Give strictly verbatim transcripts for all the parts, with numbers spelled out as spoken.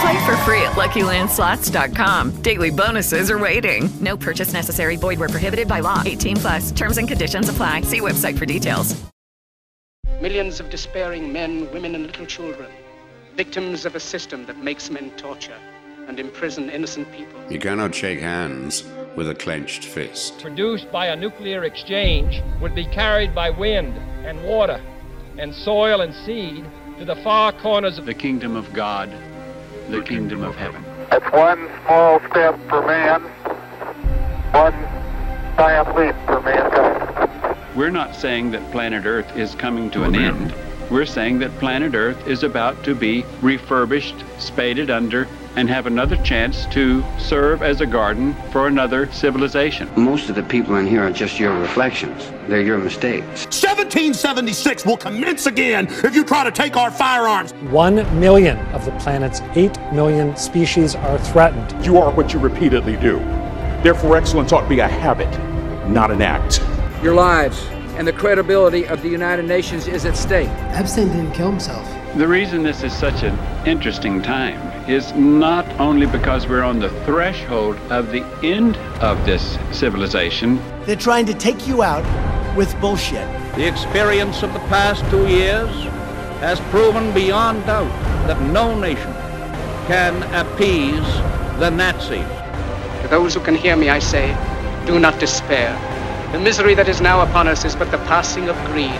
Play for free at lucky land slots dot com. Daily bonuses are waiting. No purchase necessary. Void where prohibited by law. eighteen plus. Terms and conditions apply. See website for details. Millions of despairing men, women, and little children. Victims of a system that makes men torture and imprison innocent people. You cannot shake hands with a clenched fist. Produced by a nuclear exchange would be carried by wind and water and soil and seed to the far corners of the kingdom of God, the kingdom of heaven. It's one small step for man, one giant leap for mankind. We're not saying that planet Earth is coming to an end. We're saying that planet Earth is about to be refurbished, spaded under, and have another chance to serve as a garden for another civilization. Most of the people in here are just your reflections. They're your mistakes. seventeen seventy-six will commence again if you try to take our firearms. One million of the planet's eight million species are threatened. You are what you repeatedly do. Therefore, excellence ought to be a habit, not an act. Your lives and the credibility of the United Nations is at stake. Epstein didn't kill himself. The reason this is such an interesting time is not only because we're on the threshold of the end of this civilization. They're trying to take you out with bullshit. The experience of the past two years has proven beyond doubt that no nation can appease the Nazis. To those who can hear me, I say, do not despair. The misery that is now upon us is but the passing of greed,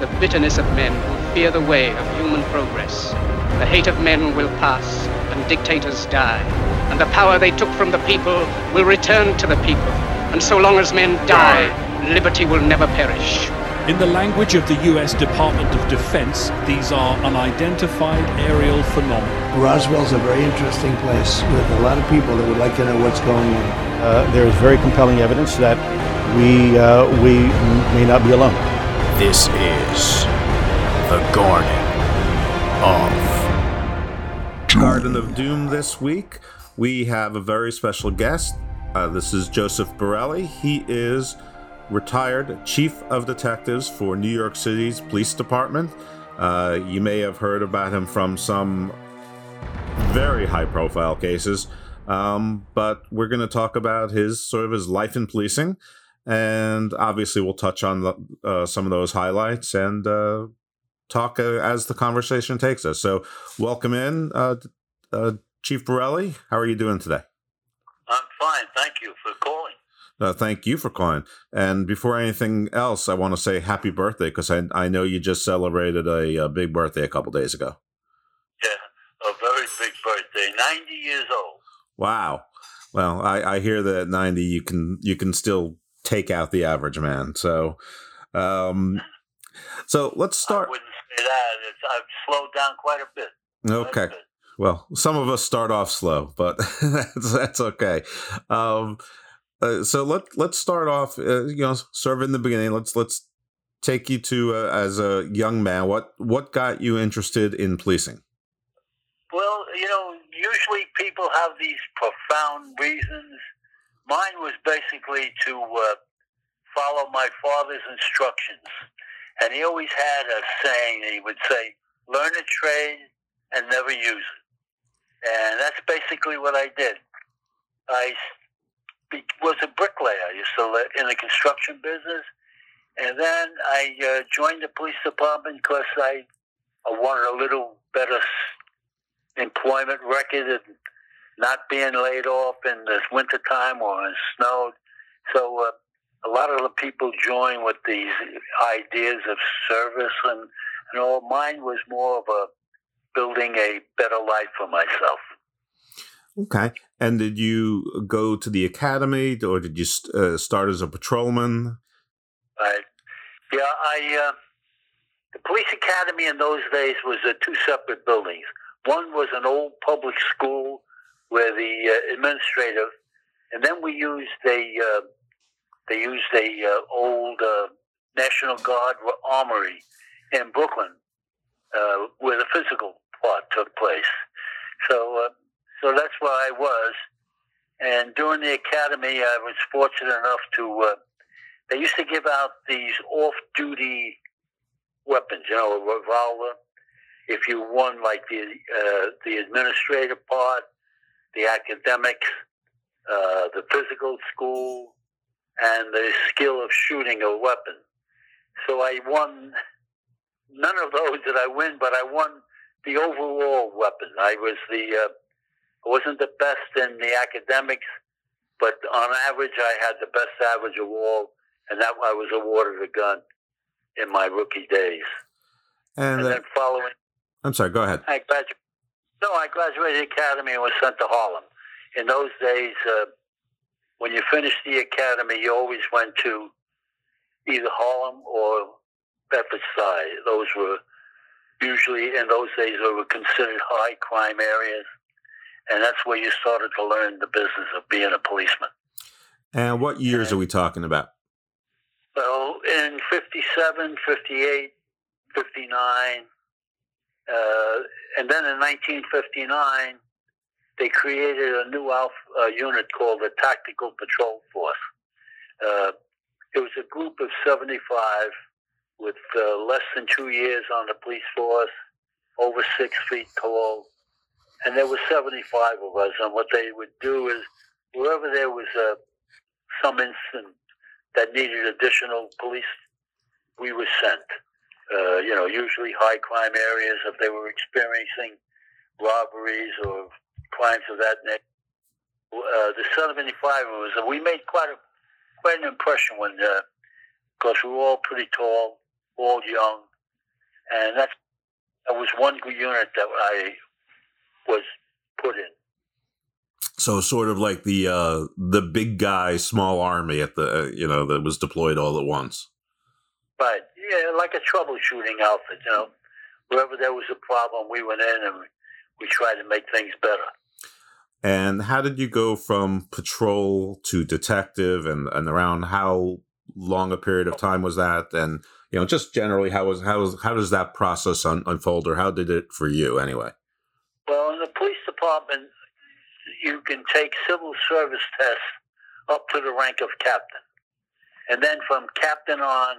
the bitterness of men who fear the way of human progress. The hate of men will pass, and dictators die, and the power they took from the people will return to the people. And so long as men die, liberty will never perish. In the language of the U S Department of Defense, these are unidentified aerial phenomena. Roswell's a very interesting place with a lot of people that would like to know what's going on. Uh, there is very compelling evidence that We, uh, we may not be alone. This is the Garden of Doom. Garden of Doom this week. We have a very special guest. Uh, this is Joseph Borelli. He is retired chief of detectives for New York City's police department. Uh, you may have heard about him from some very high profile cases, um, but we're going to talk about his sort of his life in policing. And obviously, we'll touch on the, uh, some of those highlights and uh, talk uh, as the conversation takes us. So welcome in, uh, uh, Chief Borelli. How are you doing today? I'm fine. Thank you for calling. Uh, thank you for calling. And before anything else, I want to say happy birthday, because I, I know you just celebrated a, a big birthday a couple days ago. Yeah, a very big birthday. ninety years old. Wow. Well, I, I hear that at ninety, you can you can still take out the average man. So, um, so let's start. I wouldn't say that. It's, I've slowed down quite a bit. Okay. A bit. Well, some of us start off slow, but that's, that's okay. Um, uh, so let let's start off. Uh, you know, sort of in the beginning. Let's let's take you to uh, as a young man. What what got you interested in policing? Well, you know, usually people have these profound reasons. Mine was basically to uh, follow my father's instructions. And he always had a saying, he would say, learn a trade and never use it. And that's basically what I did. I was a bricklayer. I used to live in the construction business. And then I uh, joined the police department because I, I wanted a little better employment record and not being laid off in the wintertime or in snow. So uh, a lot of the people joined with these ideas of service, and, and all mine was more of a building a better life for myself. Okay. And did you go to the academy, or did you st- uh, start as a patrolman? I, yeah, I, uh, the police academy in those days was uh, two separate buildings. One was an old public school where the uh, administrative, and then we used a, uh, they used a uh, old uh, National Guard armory in Brooklyn uh, where the physical part took place. So, uh, So that's where I was, and during the academy, I was fortunate enough to, uh, they used to give out these off-duty weapons, you know, a revolver. If you won, like, the uh, the administrative part, the academic, uh, the physical school, and the skill of shooting a weapon. So I won, none of those did I win, but I won the overall weapon. I was the... Uh, I wasn't the best in the academics, but on average, I had the best average of all, and that I was awarded a gun in my rookie days. And, and uh, then following... I'm sorry, go ahead. I gradu- no, I graduated the academy and was sent to Harlem. In those days, uh, when you finished the academy, you always went to either Harlem or Bedford-Stuyvesant. Those were usually, in those days, they were considered high-crime areas. And that's where you started to learn the business of being a policeman. And what years and, are we talking about? Well, in fifty-seven, fifty-eight, fifty-nine, uh, and then in nineteen fifty-nine, they created a new alpha, uh, unit called the Tactical Patrol Force. Uh, it was a group of seventy-five with uh, less than two years on the police force, over six feet tall. And there were seventy-five of us, and what they would do is, wherever there was uh, some incident that needed additional police, we were sent. Uh, you know, usually high crime areas, if they were experiencing robberies or crimes of that nature. Uh, the seventy-five of us, we made quite a quite an impression when, uh, because we were all pretty tall, all young, and that's, that was one unit that I was put in. So sort of like the uh, the big guy, small army at the uh, you know that was deployed all at once. Right, yeah, like a troubleshooting outfit. You know, wherever there was a problem, we went in and we tried to make things better. And how did you go from patrol to detective, and, and around how long a period of time was that? And you know, just generally, how was how was, how does that process un- unfold, or how did it for you anyway? Well, in the police department, you can take civil service tests up to the rank of captain. And then from captain on,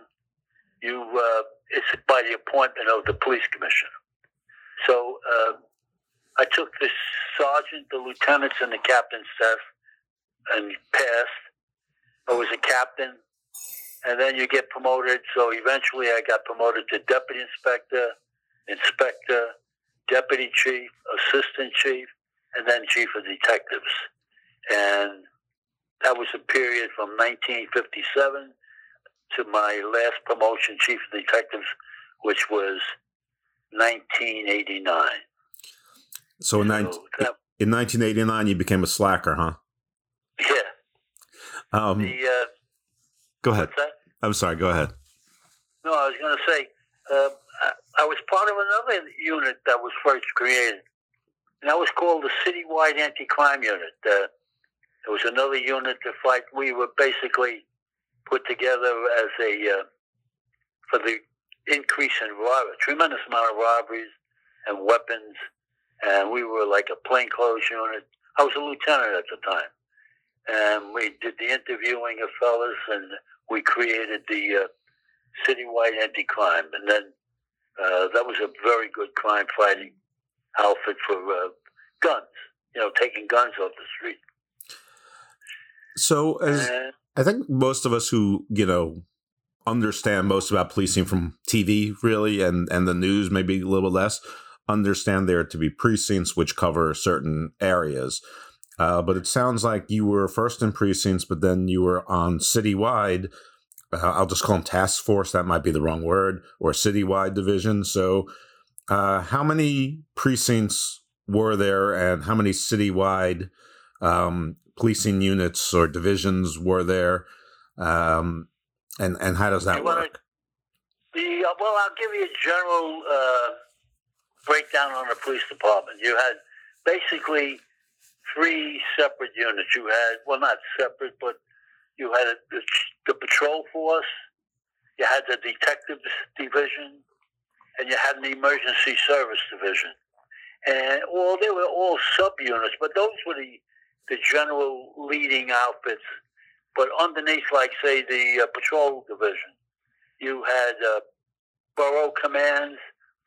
you uh, it's by the appointment of the police commissioner. So uh, I took the sergeant, the lieutenants, and the captain's test and passed. I was a captain. And then you get promoted. So eventually I got promoted to deputy inspector, inspector, deputy chief, assistant chief, and then chief of detectives. And that was a period from nineteen fifty-seven to my last promotion, chief of detectives, which was nineteen eighty-nine. So in, so nineteen, that, in nineteen eighty-nine, you became a slacker, huh? Yeah. Um, the, uh, go ahead. I'm sorry, go ahead. No, I was going to say... Uh, I was part of another unit that was first created, and that was called the Citywide Anti-Crime Unit. Uh, it was another unit to fight. We were basically put together as a uh, for the increase in robbery, tremendous amount of robberies and weapons, and we were like a plainclothes unit. I was a lieutenant at the time, and we did the interviewing of fellas, and we created the uh, Citywide Anti-Crime, and then Uh, that was a very good crime-fighting outfit for uh, guns, you know, taking guns off the street. So as uh, I think most of us who, you know, understand most about policing from T V, really, and, and the news maybe a little less, understand there to be precincts which cover certain areas. Uh, but it sounds like you were first in precincts, but then you were on citywide. Uh, I'll just call them task force. That might be the wrong word, or citywide division. So uh, how many precincts were there, and how many citywide um, policing units or divisions were there? Um, and, and how does that you work? Wanna, the, uh, well, I'll give you a general uh, breakdown on the police department. You had basically three separate units. You had, well, not separate, but you had a, the, the patrol force, you had the detectives division, and you had an emergency service division. And all they were all subunits, but those were the, the general leading outfits. But underneath, like, say, the uh, patrol division, you had uh, borough commands.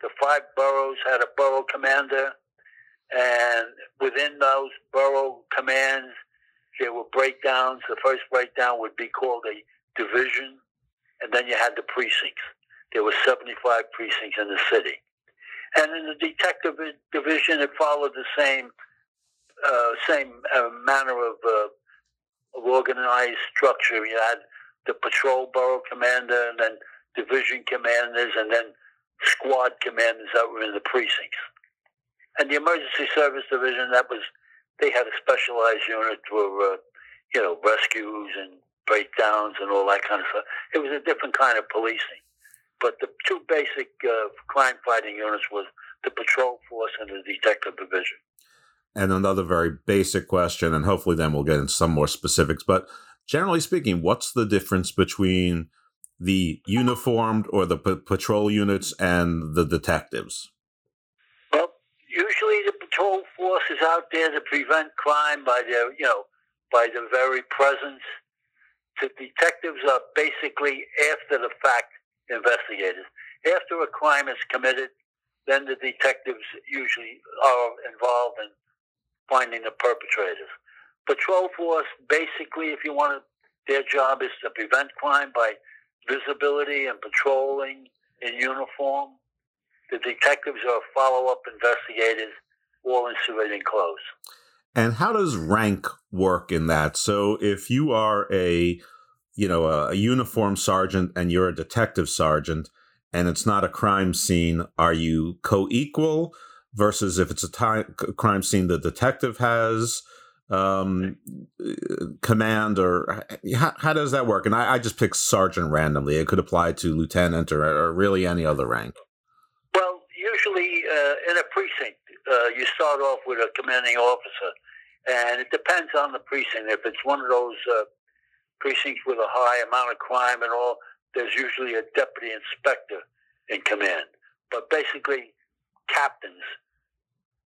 The five boroughs had a borough commander. And within those borough commands, there were breakdowns. The first breakdown would be called a division, and then you had the precincts. There were seventy-five precincts in the city. And in the detective division, it followed the same uh, same uh, manner of, uh, of organized structure. You had the patrol borough commander, and then division commanders, and then squad commanders that were in the precincts. And the emergency service division, that was, they had a specialized unit for, uh, you know, rescues and breakdowns and all that kind of stuff. It was a different kind of policing. But the two basic uh, crime fighting units was the patrol force and the detective division. And another very basic question, and hopefully then we'll get into some more specifics, but generally speaking, what's the difference between the uniformed or the p- patrol units and the detectives? Usually the patrol force is out there to prevent crime by their, you know, by their very presence. The detectives are basically after-the-fact investigators. After a crime is committed, then the detectives usually are involved in finding the perpetrators. Patrol force, basically, if you want to, their job is to prevent crime by visibility and patrolling in uniform. The detectives are follow-up investigators, all in civilian clothes. And how does rank work in that? So if you are a, you know, a uniform sergeant and you're a detective sergeant and it's not a crime scene, are you co-equal versus if it's a time, crime scene the detective has um, command? Or how, how does that work? And I, I just picked sergeant randomly. It could apply to lieutenant or, or really any other rank. Usually uh, in a precinct, uh, you start off with a commanding officer, and it depends on the precinct. If it's one of those uh, precincts with a high amount of crime and all, there's usually a deputy inspector in command. But basically, captains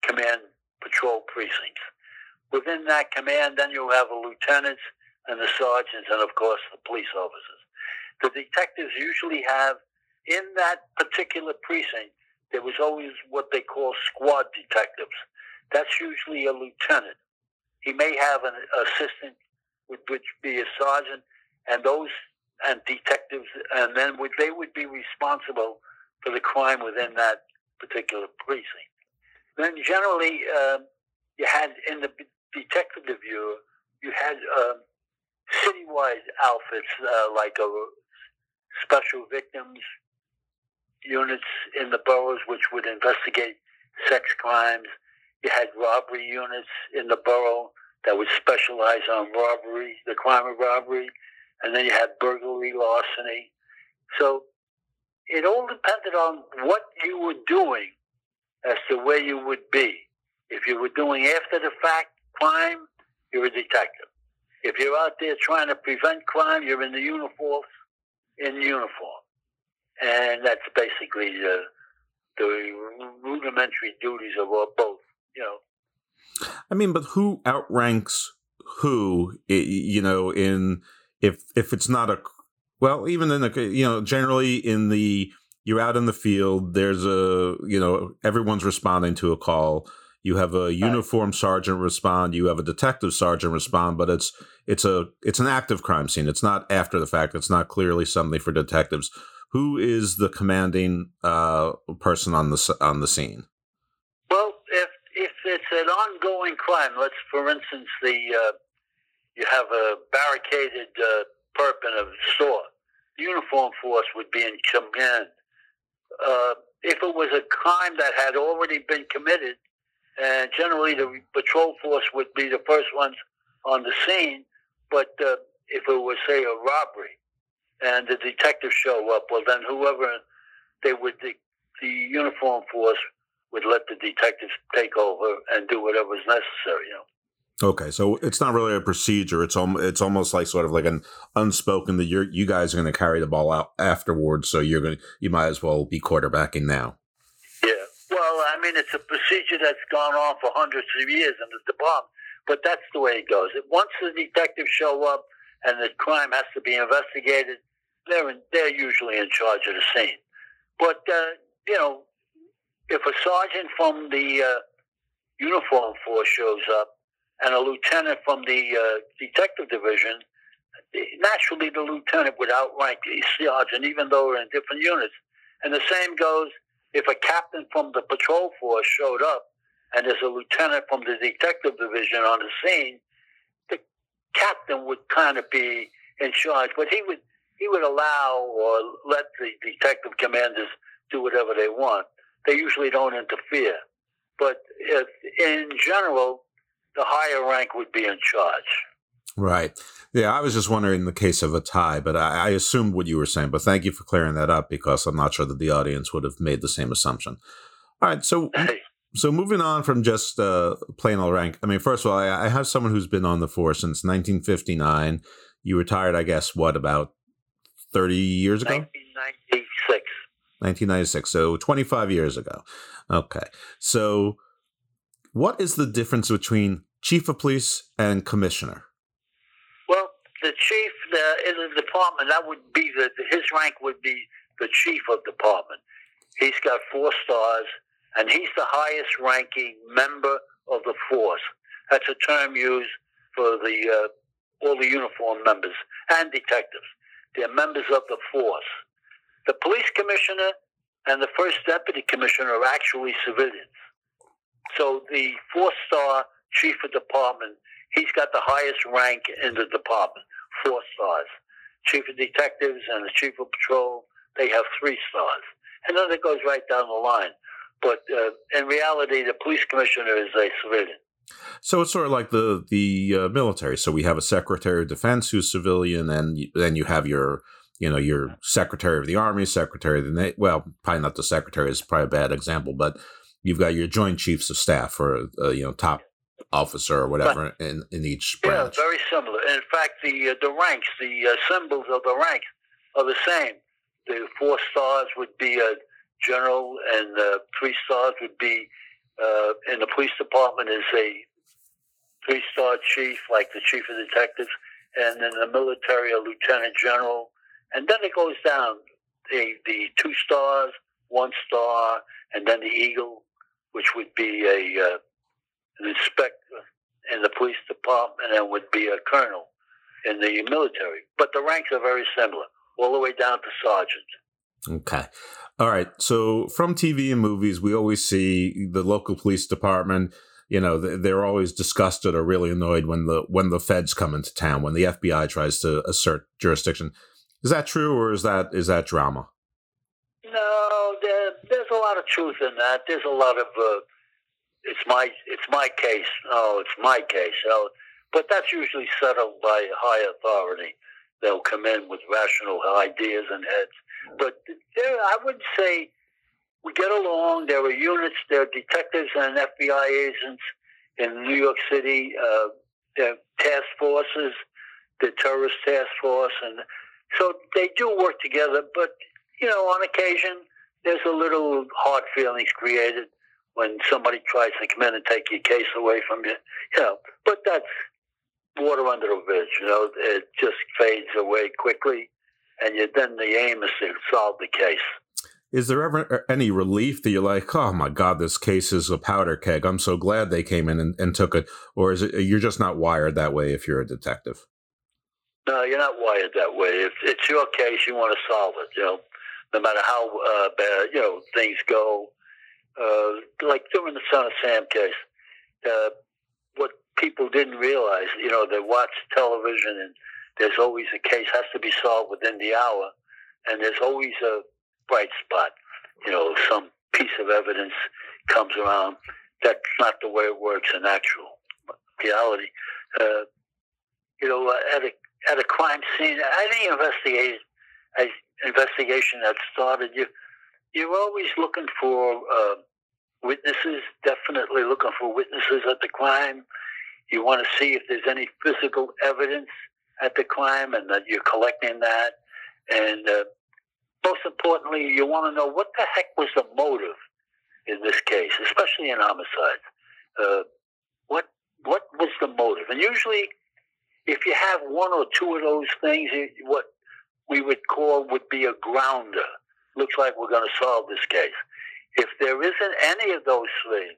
command patrol precincts. Within that command, then you have the lieutenants and the sergeants and, of course, the police officers. The detectives usually have, in that particular precinct, there was always what they call squad detectives. That's usually a lieutenant. He may have an assistant, which would be a sergeant, and those and detectives, and then would, they would be responsible for the crime within that particular precinct. Then generally, uh, you had in the detective bureau, you had uh, citywide outfits uh, like a special victims units in the boroughs, which would investigate sex crimes. You had robbery units in the borough that would specialize on robbery, the crime of robbery, and then you had burglary, larceny. So it all depended on what you were doing as to where you would be. If you were doing after-the-fact crime, you're a detective. If you're out there trying to prevent crime, you're in the uniform, in uniform. And that's basically the, the rudimentary duties of both, you know. I mean, but who outranks who, you know, in if if it's not a well, even in the you know, generally in the you're out in the field, there's a you know, everyone's responding to a call. You have a uniformed sergeant respond, you have a detective sergeant respond, but it's it's a it's an active crime scene. It's not after the fact. It's not clearly something for detectives. Who is the commanding uh, person on the on the scene? Well, if if it's an ongoing crime. Let's, for instance, the uh, you have a barricaded uh, perp in a store. The uniform force would be in command. Uh, if it was a crime that had already been committed, and generally the patrol force would be the first ones on the scene, but uh, if it was, say, a robbery, and the detectives show up, well, then whoever they would, the, the uniform force would let the detectives take over and do whatever is necessary, you know. Okay, so it's not really a procedure. It's al- it's almost like sort of like an unspoken that you you guys are going to carry the ball out afterwards, so you're going you might as well be quarterbacking now. Yeah, well, I mean, it's a procedure that's gone on for hundreds of years in the department, but that's the way it goes. Once the detectives show up and the crime has to be investigated, they're in, they're usually in charge of the scene. But uh, you know, if a sergeant from the uh, uniform force shows up and a lieutenant from the uh, detective division, naturally the lieutenant would outrank the sergeant, even though they're in different units. And the same goes if a captain from the patrol force showed up and there's a lieutenant from the detective division on the scene, the captain would kind of be in charge, but he would he would allow or let the detective commanders do whatever they want. They usually don't interfere, but if, in general, the higher rank would be in charge. Right. Yeah, I was just wondering in the case of a tie, but I, I assumed what you were saying, but thank you for clearing that up because I'm not sure that the audience would have made the same assumption. All right, so hey. so moving on from just uh, plain old rank, I mean, first of all, I, I have someone who's been on the force since nineteen fifty-nine. You retired, I guess, what, about thirty years ago? nineteen ninety-six. nineteen ninety-six, so twenty-five years ago. Okay, so what is the difference between chief of police and commissioner? Well, the chief uh, in the department, that would be the, his rank would be the chief of department. He's got four stars, and he's the highest-ranking member of the force. That's a term used for the uh, all the uniformed members and detectives. They're members of the force. The police commissioner and the first deputy commissioner are actually civilians. So the four-star chief of department, he's got the highest rank in the department, four stars. Chief of detectives and the chief of patrol, they have three stars. And then it goes right down the line. But uh, in reality, the police commissioner is a civilian. So it's sort of like the, the uh, military. So we have a secretary of defense who's civilian, and then you have your... You know, your Secretary of the Army, Secretary of the Navy, well, probably not the Secretary, it's probably a bad example, but you've got your Joint Chiefs of Staff or, uh, you know, top officer or whatever in, in each branch. Yeah, very similar. In fact, the uh, the ranks, the uh, symbols of the ranks are the same. The four stars would be a general, and the three stars would be, uh, in the police department, is a three-star chief, like the Chief of Detectives, and in the military, a Lieutenant General. And then it goes down, the the two stars, one star, and then the eagle, which would be a uh, an inspector in the police department and would be a colonel in the military. But the ranks are very similar, all the way down to sergeant. Okay. All right. So from T V and movies, we always see the local police department. You know, they're always disgusted or really annoyed when the when the feds come into town, when the F B I tries to assert jurisdiction. Is that true, or is that is that drama? No, there, there's a lot of truth in that. There's a lot of uh, it's my it's my case. No, it's my case. No. But that's usually settled by high authority. They'll come in with rational ideas and heads. But there, I would say we get along. There are units. There are detectives and F B I agents in New York City. Uh, there are task forces, the terrorist task force, and so they do work together, but, you know, on occasion, there's a little hard feelings created when somebody tries to come in and take your case away from you. You know, but that's water under the bridge, you know. It just fades away quickly, and you, then the aim is to solve the case. Is there ever any relief that you're like, oh, my God, this case is a powder keg. I'm so glad they came in and, and took it. Or is it you're just not wired that way if you're a detective? No, you're not wired that way. If it's your case, you want to solve it, you know, no matter how uh, bad, you know, things go. Uh, like during the Son of Sam case, uh, what people didn't realize, you know, they watch television and there's always a case has to be solved within the hour, and there's always a bright spot. You know, some piece of evidence comes around. That's not the way it works in actual reality. Uh, you know, at a at a crime scene, any investigation, investigation that started, you you're always looking for uh, witnesses. Definitely looking for witnesses at the crime. You want to see if there's any physical evidence at the crime, and that you're collecting that. And uh, most importantly, you want to know what the heck was the motive in this case, especially in homicides. Uh, what what was the motive? And usually, if you have one or two of those things, what we would call would be a grounder. Looks like we're going to solve this case. If there isn't any of those three.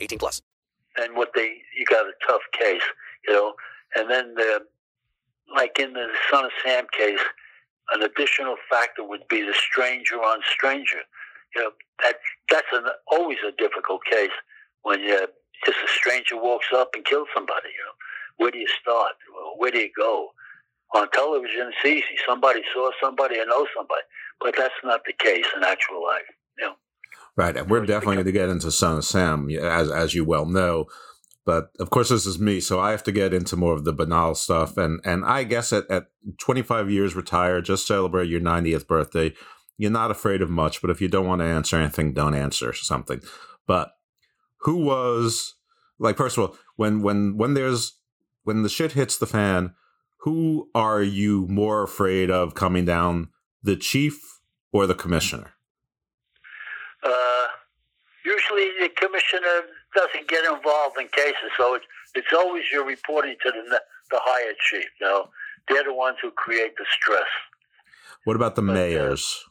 eighteen plus. And what they, you got a tough case, you know. And then, the, like in the Son of Sam case, an additional factor would be the stranger on stranger. You know, that that's an, always a difficult case when you, just a stranger walks up and kills somebody, you know. Where do you start? Where do you go? On television, it's easy. Somebody saw somebody and knows somebody. But that's not the case in actual life. You know? Right. And we're definitely going to get into Son of Sam, as as you well know. But, of course, this is me, so I have to get into more of the banal stuff. And, and I guess at, at twenty-five years retired, just celebrate your ninetieth birthday. You're not afraid of much, but if you don't want to answer anything, don't answer something. But who was, like, first of all, when when when there's... when the shit hits the fan, who are you more afraid of coming down, the chief or the commissioner? Uh, usually the commissioner doesn't get involved in cases, so it's, it's always you're reporting to the, the higher chief. You know? They're the ones who create the stress. What about the but, mayors? Uh,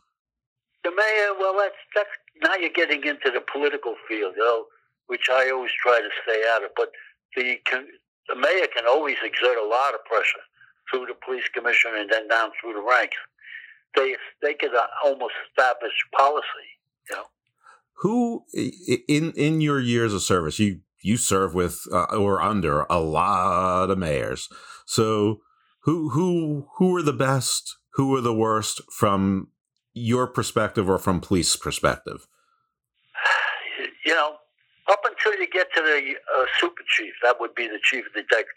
the mayor, well, that's, that's now you're getting into the political field, you know, which I always try to stay out of. But the The mayor can always exert a lot of pressure through the police commissioner and then down through the ranks. They they could almost establish policy. You know, who in in your years of service, you you serve with uh, or under a lot of mayors. So who who who are the best? Who are the worst from your perspective or from police perspective? You know. Up until you get to the uh, super chief, that would be the chief of detectives,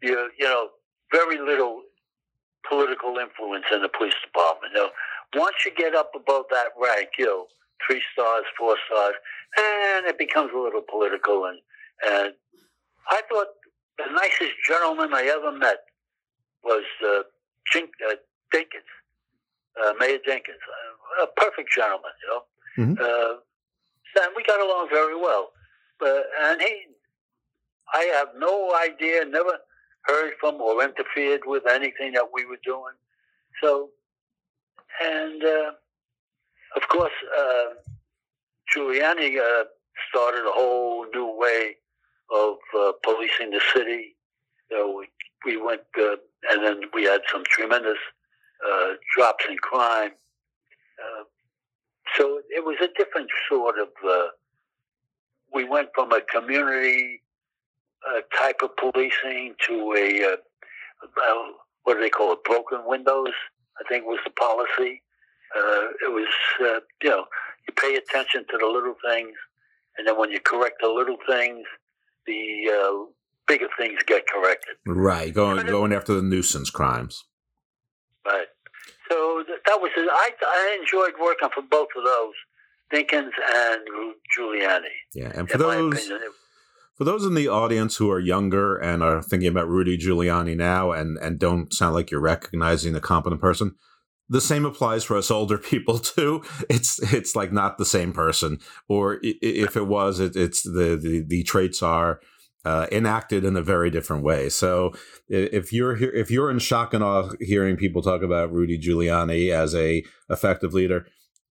you, you know, very little political influence in the police department. You know, once you get up above that rank, you know, three stars, four stars, and it becomes a little political. And, and I thought the nicest gentleman I ever met was uh, Jink, uh, Dinkins, uh, Mayor Dinkins, a perfect gentleman, you know. Mm-hmm. Uh, and we got along very well. Uh, and he, I have no idea, never heard from or interfered with anything that we were doing. So, and uh, of course, uh, Giuliani uh, started a whole new way of uh, policing the city. So we, we went, uh, and then we had some tremendous uh, drops in crime. Uh, so it was a different sort of. Uh, We went from a community uh, type of policing to a, uh, what do they call it, broken windows, I think was the policy. Uh, it was, uh, you know, you pay attention to the little things, and then when you correct the little things, the uh, bigger things get corrected. Right, going going after the nuisance crimes. Right. So that was, I, I enjoyed working for both of those. Dinkins and Giuliani. Yeah, and for those for those in the audience who are younger and are thinking about Rudy Giuliani now and, and don't sound like you're recognizing the competent person, the same applies for us older people too. It's it's like not the same person, or if it was, it, it's the, the the traits are uh, enacted in a very different way. So if you're here, if you're in shock and awe hearing people talk about Rudy Giuliani as a effective leader,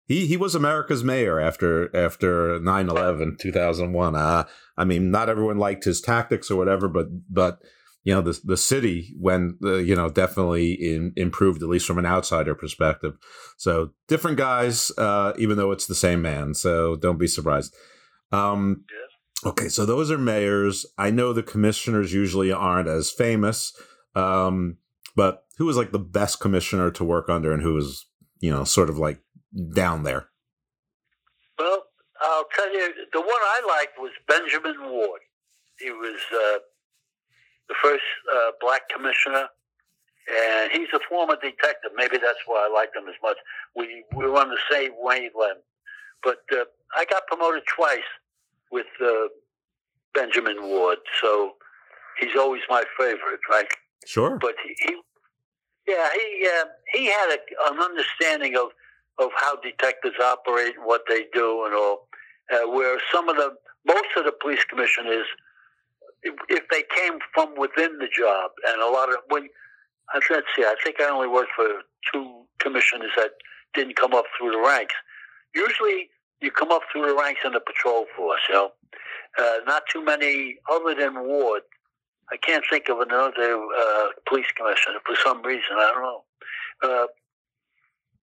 he he was America's mayor after after nine eleven, two thousand one. Uh, I mean, not everyone liked his tactics or whatever, but but. You know, the the city, when, uh, you know, definitely in, improved, at least from an outsider perspective. So different guys, uh, even though it's the same man. So don't be surprised. Um, okay, so those are mayors. I know the commissioners usually aren't as famous, um, but who was like the best commissioner to work under and who was, you know, sort of like down there? Well, I'll tell you, the one I liked was Benjamin Ward. He was... Uh, the first uh, black commissioner, and he's a former detective. Maybe that's why I liked him as much. We, we were on the same wavelength. But uh, I got promoted twice with uh, Benjamin Ward, so he's always my favorite, right? Sure. But he, he yeah, he uh, he had a, an understanding of, of how detectives operate and what they do and all, uh, where some of the, most of the police commissioners, if they came from within the job, and a lot of when let's see, I think I only worked for two commissioners that didn't come up through the ranks. Usually, you come up through the ranks in the patrol force. You know, uh, not too many other than Ward. I can't think of another uh, police commissioner for some reason. I don't know, uh,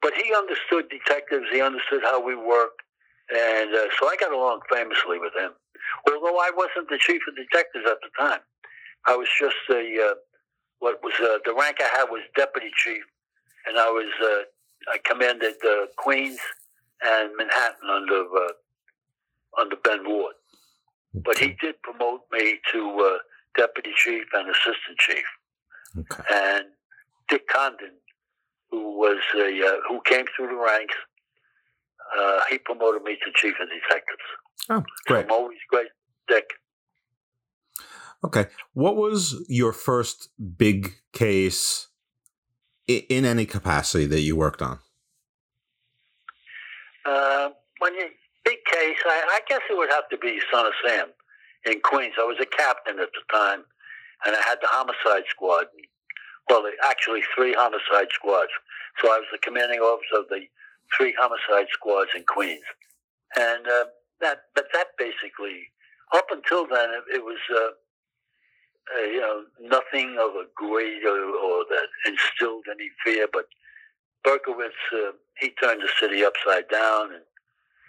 but he understood detectives. He understood how we work, and uh, so I got along famously with him. Although I wasn't the chief of detectives at the time, I was just a uh, what was uh, the rank I had was deputy chief, and I was uh, I commanded uh, Queens and Manhattan under uh, under Ben Ward, but he did promote me to uh, deputy chief and assistant chief, okay. And Dick Condon, who was a uh, who came through the ranks, uh, he promoted me to chief of detectives. Oh, great. I'm always great, Dick. Okay. What was your first big case in, in any capacity that you worked on? Uh, when you, big case, I, I guess it would have to be Son of Sam in Queens. I was a captain at the time, and I had the homicide squad. Well, actually three homicide squads. So I was the commanding officer of the three homicide squads in Queens. And... Uh, That, but that basically, up until then, it, it was, uh, uh, you know, nothing of a great or, or that instilled any fear. But Berkowitz, uh, he turned the city upside down, and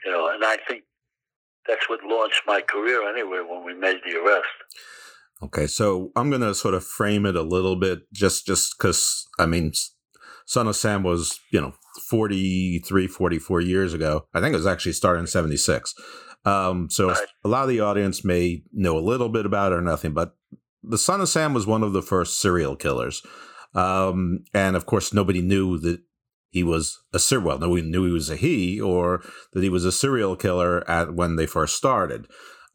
you know, and I think that's what launched my career anyway when we made the arrest. Okay, so I'm going to sort of frame it a little bit, just just because I mean, Son of Sam was, you know, forty-three, forty-four years ago. I think it was actually started in seventy-six. Um, so right. A lot of the audience may know a little bit about it or nothing, but the Son of Sam was one of the first serial killers. Um, and of course, nobody knew that he was a serial well, nobody knew he was a he or that he was a serial killer at when they first started.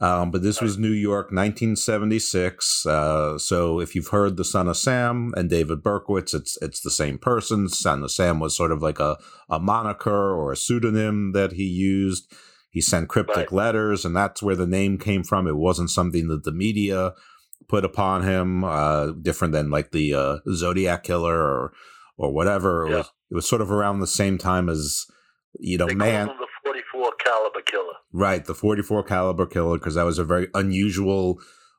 Um, but this was New York, nineteen seventy-six. Uh, so if you've heard the Son of Sam and David Berkowitz, it's it's the same person. Son of Sam was sort of like a, a moniker or a pseudonym that he used. He sent cryptic right. letters, and that's where the name came from. It wasn't something that the media put upon him, uh, different than like the uh, Zodiac Killer or or whatever. Yeah. It was, it was sort of around the same time as, you know, they man. Caliber killer. Right, the forty-four caliber killer, because that was a very unusual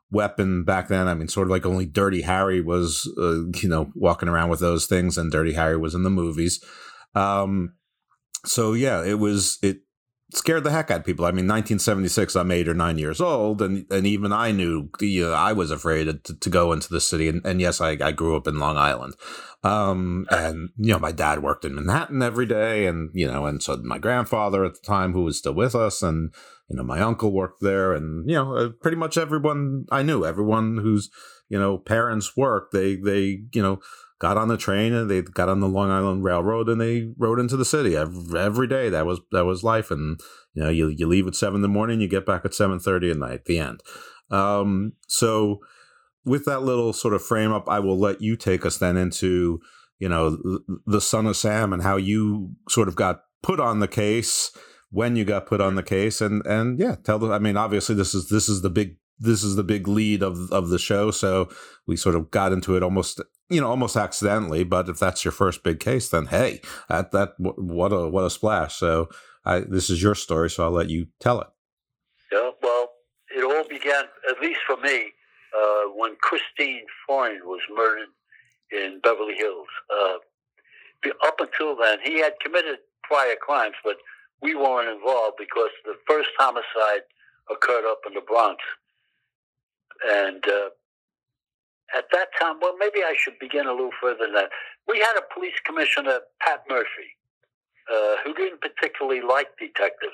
weapon back then. I mean, sort of like only Dirty Harry was, uh, you know, walking around with those things, and Dirty Harry was in the movies. Um, so yeah, it was it scared the heck out of people. I mean, nineteen seventy-six, I'm eight or nine years old, and and even I knew, you know, I was afraid to, to go into the city. And, and yes, I, I grew up in Long Island. Um, and, you know, my dad worked in Manhattan every day, and, you know, and so did my grandfather at the time, who was still with us, and, you know, my uncle worked there, and, you know, pretty much everyone I knew, everyone whose, you know, parents worked, they, they, you know, got on the train and they got on the Long Island Railroad and they rode into the city every, every day. That was, that was life. And, you know, you, you leave at seven in the morning, you get back at seven thirty at night, the end. Um, so... With that little sort of frame up, I will let you take us then into, you know, the Son of Sam and how you sort of got put on the case, when you got put on the case, and and yeah, tell them. I mean, obviously this is this is the big this is the big lead of of the show, so we sort of got into it almost, you know, almost accidentally. But if that's your first big case, then hey, at that what a what a splash. So I, this is your story, so I'll let you tell it. Yeah, well, it all began, at least for me, uh, when Christine Freund was murdered in Beverly Hills. Uh, up until then, he had committed prior crimes, but we weren't involved because the first homicide occurred up in the Bronx. And uh, at that time, well, maybe I should begin a little further than that. We had a police commissioner, Pat Murphy, uh, who didn't particularly like detectives.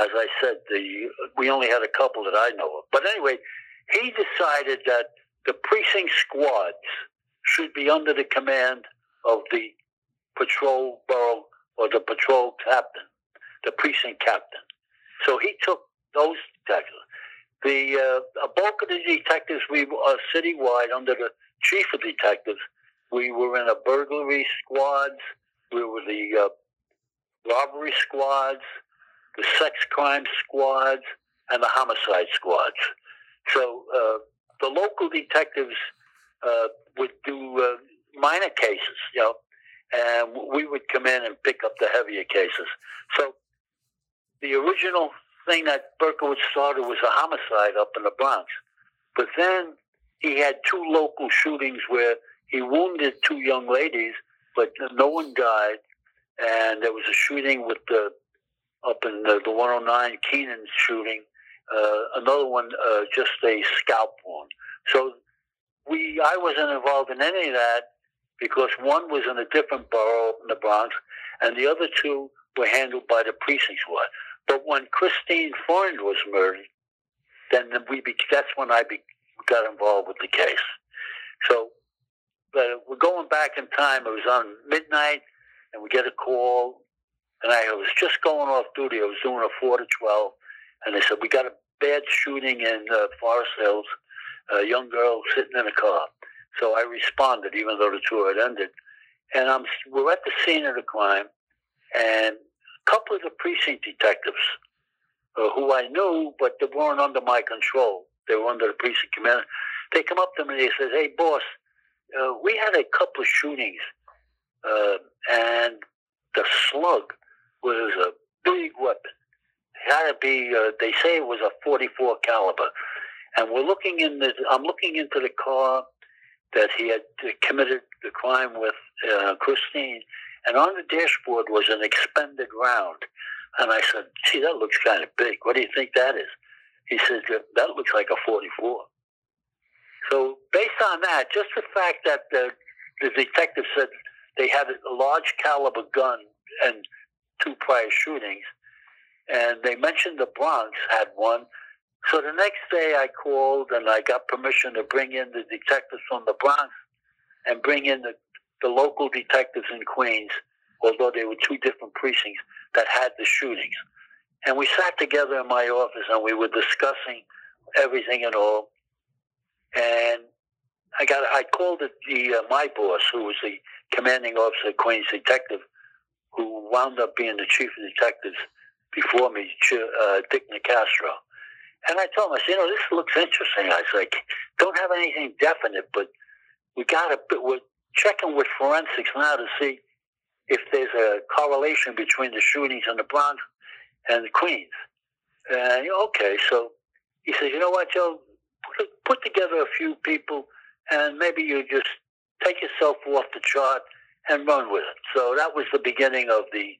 As I said, the, we only had a couple that I know of. But anyway, he decided that the precinct squads should be under the command of the patrol borough or the patrol captain, the precinct captain. So he took those detectives. The uh, a bulk of the detectives, we were citywide under the chief of detectives. We were in a burglary squads. We were the uh, robbery squads, the sex crime squads, and the homicide squads. So uh, the local detectives uh, would do uh, minor cases, you know, and we would come in and pick up the heavier cases. So the original thing that Berkowitz started was a homicide up in the Bronx. But then he had two local shootings where he wounded two young ladies, but no one died. And there was a shooting with the up in the, the one oh nine Keenan shooting, uh, another one, uh, just a scalp wound. So we, I wasn't involved in any of that because one was in a different borough in the Bronx and the other two were handled by the precinct squad. But when Christine Freund was murdered, then we be, that's when I be, got involved with the case. So uh, we're going back in time. It was on midnight, and we get a call. And I was just going off duty. I was doing a four to twelve. And they said, we got a bad shooting in uh, Forest Hills, a young girl sitting in a car. So I responded, even though the tour had ended. And I'm, we're at the scene of the crime, and couple of the precinct detectives uh, who I knew, but they weren't under my control. They were under the precinct command. They come up to me and they says, hey, boss, uh, we had a couple of shootings, uh, and the slug was a big weapon. It had to be, uh, they say it was a forty-four caliber. And we're looking in the, I'm looking into the car that he had committed the crime with uh, Christine. And on the dashboard was an expended round. And I said, gee, that looks kind of big. What do you think that is? He said, that looks like a forty-four. So based on that, just the fact that the, the detective said they had a large caliber gun and two prior shootings, and they mentioned the Bronx had one. So the next day I called and I got permission to bring in the detectives from the Bronx and bring in the the local detectives in Queens, although they were two different precincts that had the shootings. And we sat together in my office and we were discussing everything and all. And I got, I called it the, uh, my boss, who was the commanding officer of Queens detective, who wound up being the chief of detectives before me, uh, Dick Nicastro. And I told him, I said, you know, this looks interesting. I said, like, don't have anything definite, but we got a bit, we're checking with forensics now to see if there's a correlation between the shootings in the Bronx and the Queens. Uh, okay, so he says, you know what, Joe, put, put together a few people and maybe you just take yourself off the chart and run with it. So that was the beginning of the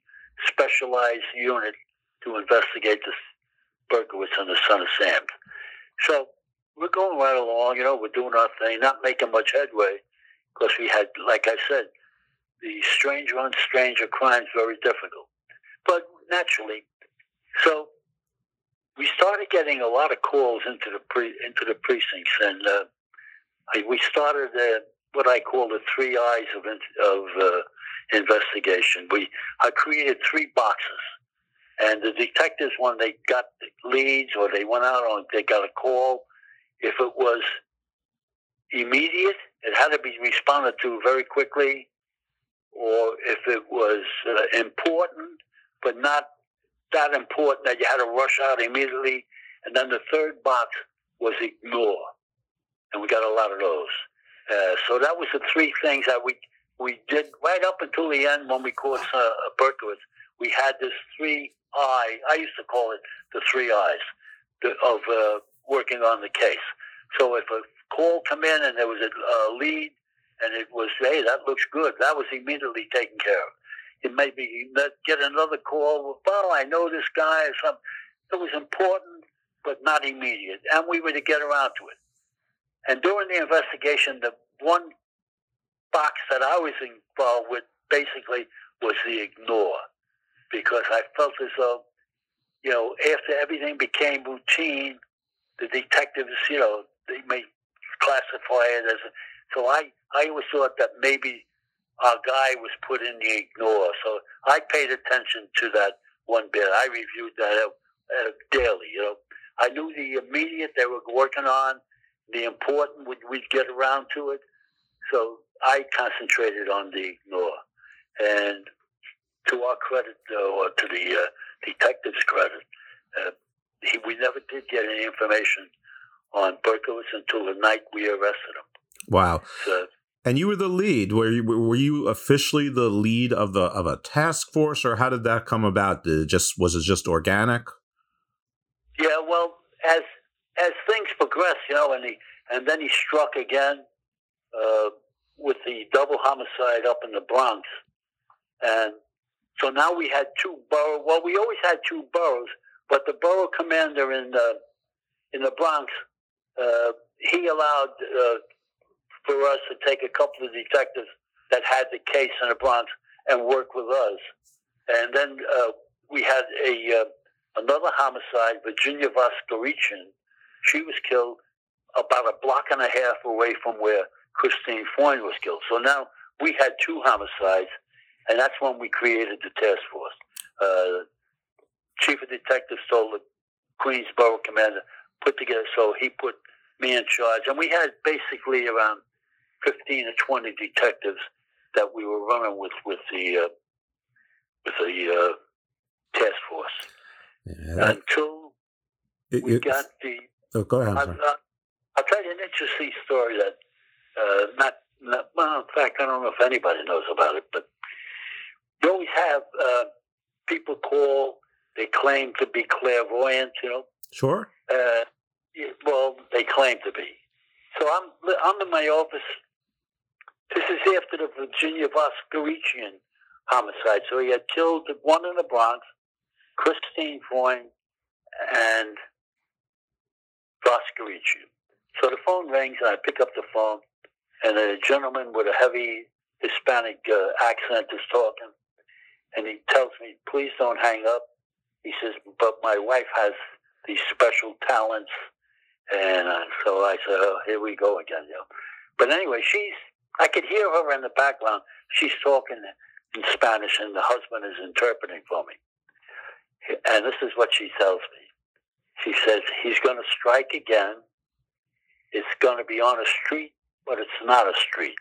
specialized unit to investigate this Berkowitz and the Son of Sam. So we're going right along, you know, we're doing our thing, not making much headway. Because we had, like I said, the stranger on stranger crimes, very difficult. But naturally, so we started getting a lot of calls into the pre, into the precincts, and uh, I, we started uh, what I call the three eyes of of uh, investigation. We I created three boxes, and the detectives, when they got leads or they went out on, they got a call, if it was immediate, it had to be responded to very quickly, or if it was uh, important, but not that important that you had to rush out immediately. And then the third box was ignore. And we got a lot of those. Uh, so that was the three things that we we did right up until the end when we caught uh, Berkowitz. We had this three I, I used to call it the three I's the, of uh, working on the case. So if a call come in and there was a uh, lead and it was, hey, that looks good, that was immediately taken care of. It may be get another call, well, I know this guy or something. It was important, but not immediate. And we were to get around to it. And during the investigation, the one box that I was involved with basically was the ignore, because I felt as though, you know, after everything became routine, the detectives, you know, they may classify it as. A, so I, I always thought that maybe our guy was put in the ignore. So I paid attention to that one bit. I reviewed that uh, daily. You know, I knew the immediate they were working on. The important, would we get around to it? So I concentrated on the ignore. And to our credit, or to the uh, detective's credit, uh, he, we never did get any information on Berkowitz until the night we arrested him. Wow. So, and you were the lead. Were you, were you officially the lead of the of a task force, or how did that come about? Did it just was it just organic? Yeah, well, as... As things progressed, you know, and he, and then he struck again uh, with the double homicide up in the Bronx. And so now we had two boroughs. Well, we always had two boroughs, but the borough commander in the, in the Bronx, uh, he allowed uh, for us to take a couple of detectives that had the case in the Bronx and work with us. And then uh, we had a uh, another homicide, Virginia Voskerichian. She was killed about a block and a half away from where Christine Freund was killed. So now we had two homicides, and that's when we created the task force. Uh, Chief of Detectives told the Queens Borough Commander, put together, so he put me in charge. And we had basically around fifteen or twenty detectives that we were running with, with the, uh, with the uh, task force. Yeah. Until it, we got the... Oh, go ahead. I'll, I'll tell you an interesting story that, uh, not, not, well, in fact, I don't know if anybody knows about it, but you always have uh, people call, they claim to be clairvoyant, you know? Sure. Uh, well, they claim to be. So I'm I'm in my office. This is after the Virginia Voskerichian homicide. So he had killed one in the Bronx, Christine Freund, and Voskerichian. So the phone rings, and I pick up the phone, and a gentleman with a heavy Hispanic uh, accent is talking, and he tells me, please don't hang up. He says, but my wife has these special talents, and uh, so I said, oh, here we go again. You know. But anyway, she's, I could hear her in the background. She's talking in Spanish, and the husband is interpreting for me. And this is what she tells me. She says, he's going to strike again. It's going to be on a street, but it's not a street.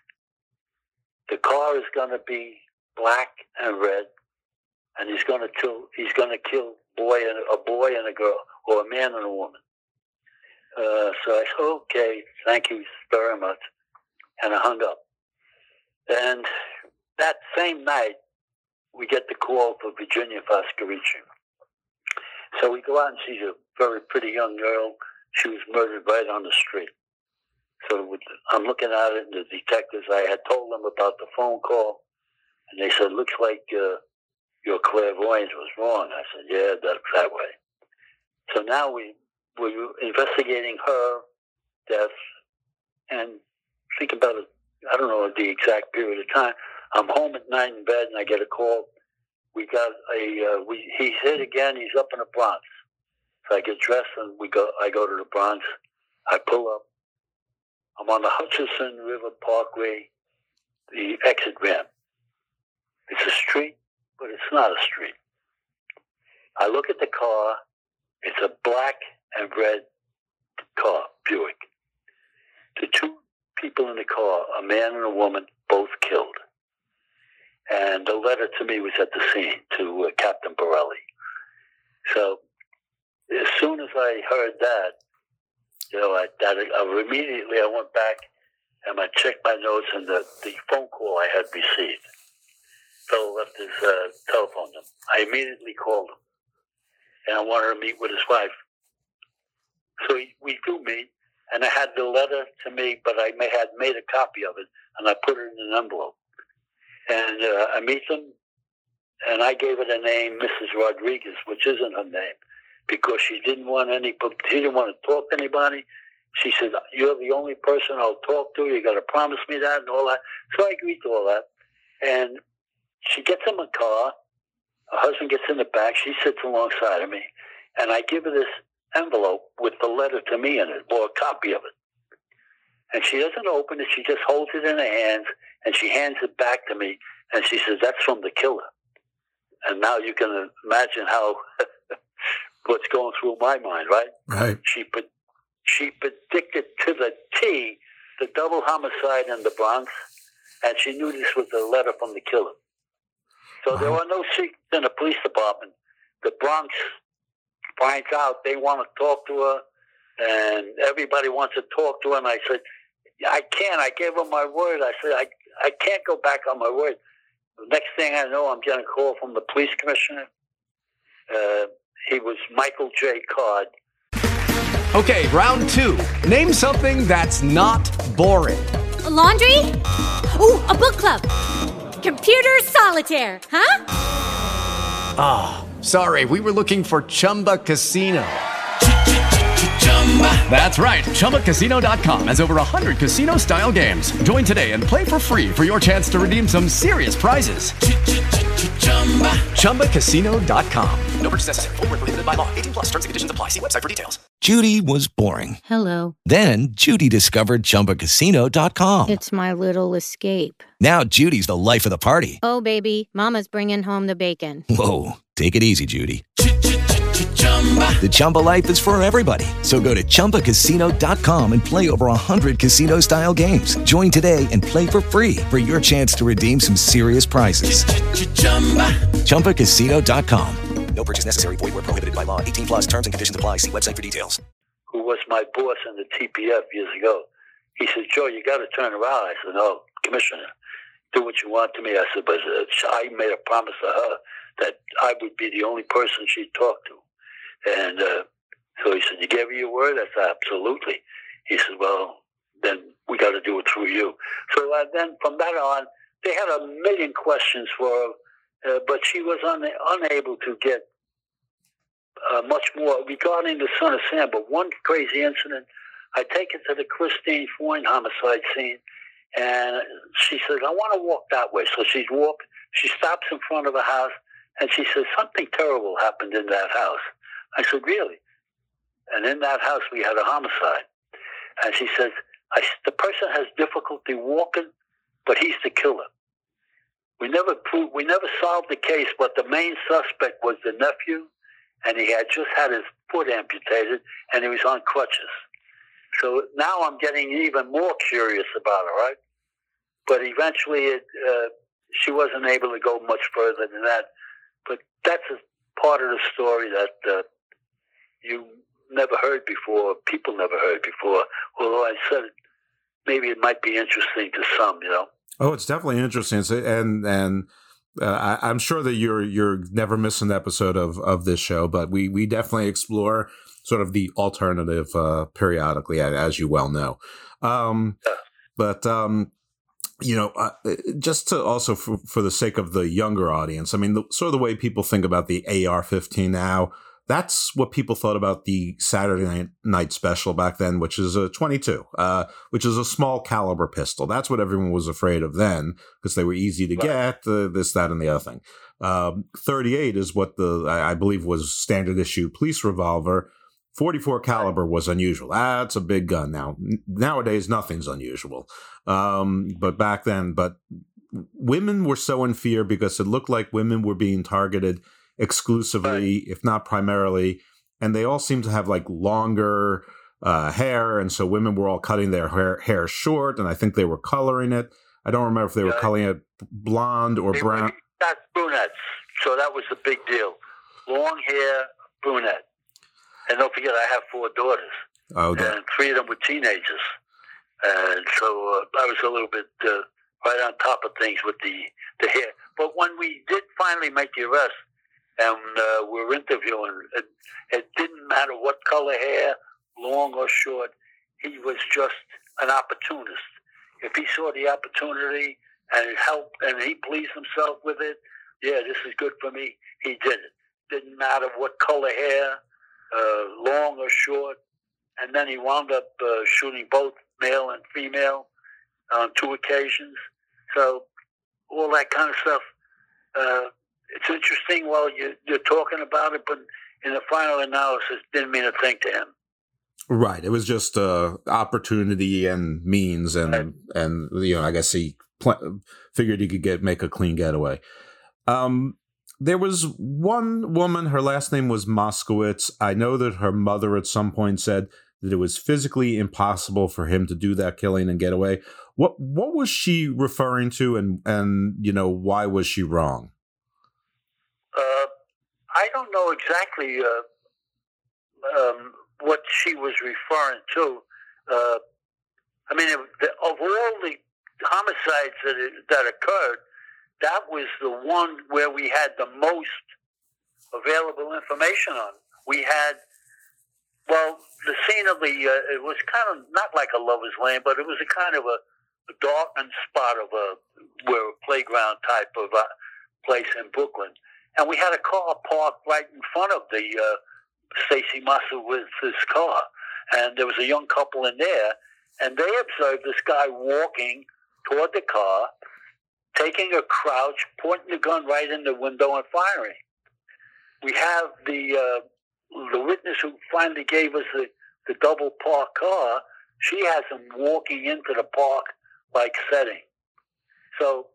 The car is going to be black and red, and he's going to kill, he's going to kill boy and, a boy and a girl, or a man and a woman. Uh, so I said, okay, thank you very much. And I hung up. And that same night, we get the call for Virginia Voskerichian. So we go out and see a very pretty young girl. She was murdered right on the street. So with the, I'm looking at it, and the detectives, I had told them about the phone call, and they said, looks like uh, your clairvoyance was wrong. I said, yeah, that's that way. So now we, we're investigating her death, and think about it, I don't know the exact period of time. I'm home at nine in bed, and I get a call. We got a, uh, we, he's hit again, he's up in the Bronx. So I get dressed and we go, I go to the Bronx. I pull up. I'm on the Hutchinson River Parkway, the exit ramp. It's a street, but it's not a street. I look at the car. It's a black and red car, Buick. The two people in the car, a man and a woman, both killed. And the letter to me was at the scene, to uh, Captain Borelli. So as soon as I heard that, you know, I, I, I immediately I went back and I checked my notes and the, the phone call I had received. Fellow left his uh, telephone number. I immediately called him, and I wanted to meet with his wife. So he, we do meet, and I had the letter to me, but I may had made a copy of it, and I put it in an envelope. And uh, I meet them, and I gave it a name, Missus Rodriguez, which isn't her name, because she didn't want any. She didn't want to talk to anybody. She said, "You're the only person I'll talk to. You got to promise me that," and all that. So I agreed to all that, and she gets in my car. Her husband gets in the back. She sits alongside of me. And I give her this envelope with the letter to me in it, or a copy of it. And she doesn't open it. She just holds it in her hands, and she hands it back to me. And she says, "That's from the killer." And now you can imagine how what's going through my mind, right? Right. She, she predicted to the T the double homicide in the Bronx, and she knew this was the letter from the killer. So there are no secrets in the police department. The Bronx finds out, they want to talk to her, and everybody wants to talk to her. And I said, I can't. I gave her my word. I said, I, I can't go back on my word. The next thing I know, I'm getting a call from the police commissioner. Uh, he was Michael J. Codd. Okay, round two. Name something that's not boring. A laundry? Ooh, a book club. Computer solitaire, huh? Ah, oh, sorry. We were looking for Chumba Casino. That's right. Chumba Casino dot com has over one hundred casino-style games. Join today and play for free for your chance to redeem some serious prizes. Chumba Casino dot com. No purchase necessary. Void where prohibited by law. eighteen plus. Terms and conditions apply. See website for details. Judy was boring. Hello. Then Judy discovered Chumba Casino dot com. It's my little escape. Now Judy's the life of the party. Oh, baby. Mama's bringing home the bacon. Whoa. Take it easy, Judy. The Chumba life is for everybody. So go to Chumba Casino dot com and play over one hundred casino-style games. Join today and play for free for your chance to redeem some serious prizes. Ch-ch-chumba. Chumba Casino dot com. No purchase necessary. Void where prohibited by law. eighteen plus terms and conditions apply. See website for details. Who was my boss in the T P F years ago. He said, "Joe, you got to turn around." I said, "No, Commissioner, do what you want to me." I said, but I made a promise to her that I would be the only person she'd talk to. And uh, so he said, "You gave me your word?" I said, "Absolutely." He said, "Well, then we got to do it through you." So uh, then from that on, they had a million questions for her, uh, but she was un- unable to get uh, much more regarding the Son of Sam. But one crazy incident, I take it to the Christine Freund homicide scene, and she says, "I want to walk that way." So she's walked, she stops in front of a house, and she says, "Something terrible happened in that house." I said, "Really?" "And in that house, we had a homicide." And she says, I, the person has difficulty walking, but he's the killer. We never proved, we never solved the case, but the main suspect was the nephew, and he had just had his foot amputated, and he was on crutches. So now I'm getting even more curious about it, right? But eventually, it, uh, she wasn't able to go much further than that. But that's a part of the story that... Uh, you never heard before, people never heard before, although I said maybe it might be interesting to some, you know. Oh, it's definitely interesting. It's, and and uh, I, I'm sure that you're you're never missing an episode of, of this show, but we, we definitely explore sort of the alternative uh, periodically, as you well know. Um, yeah. But, um, you know, uh, just to also for, for the sake of the younger audience, I mean, the, sort of the way people think about the A R fifteen now, that's what people thought about the Saturday night, night special back then, which is a twenty-two, uh, which is a small caliber pistol. That's what everyone was afraid of then because they were easy to get, uh, this, that, and the other thing. Um, thirty-eight is what the, I, I believe, was standard issue police revolver. forty-four caliber was unusual. That's a big gun now. N- nowadays, nothing's unusual. Um, but back then, but women were so in fear because it looked like women were being targeted exclusively, if not primarily, and they all seemed to have like longer uh, hair, and so women were all cutting their hair, hair short, and I think they were coloring it. I don't remember if they were coloring it blonde or they brown. That's brunettes, so that was the big deal. Long hair, brunette, and don't forget I have four daughters. Oh, that. And three of them were teenagers. And so uh, I was a little bit uh, right on top of things with the, the hair. But when we did finally make the arrest and uh, we were interviewing, it, it didn't matter what color hair, long or short, he was just an opportunist. If he saw the opportunity and it helped and he pleased himself with it, yeah, this is good for me, he did it. Didn't matter what color hair, uh, long or short. And then he wound up uh, shooting both male and female on two occasions. So all that kind of stuff. Uh, it's interesting while you, you're talking about it, but in the final analysis, didn't mean a thing to him. Right. It was just uh, opportunity and means, and right. and you know, I guess he pl- figured he could get make a clean getaway. Um. There was one woman, her last name was Moskowitz. I know that her mother at some point said that it was physically impossible for him to do that killing and get away. What what was she referring to, and, and you know, why was she wrong? Uh, I don't know exactly uh, um, what she was referring to. Uh, I mean, of all the homicides that that occurred, that was the one where we had the most available information on. We had, well, the scene of the, uh, it was kind of not like a lover's lane, but it was a kind of a, a darkened spot of a, where a playground type of a place in Brooklyn. And we had a car parked right in front of the uh, Stacey Moskowitz's car. And there was a young couple in there, and they observed this guy walking toward the car, taking a crouch, pointing the gun right in the window and firing. We have the uh, the witness who finally gave us the, the double park car. She has him walking into the park-like setting. So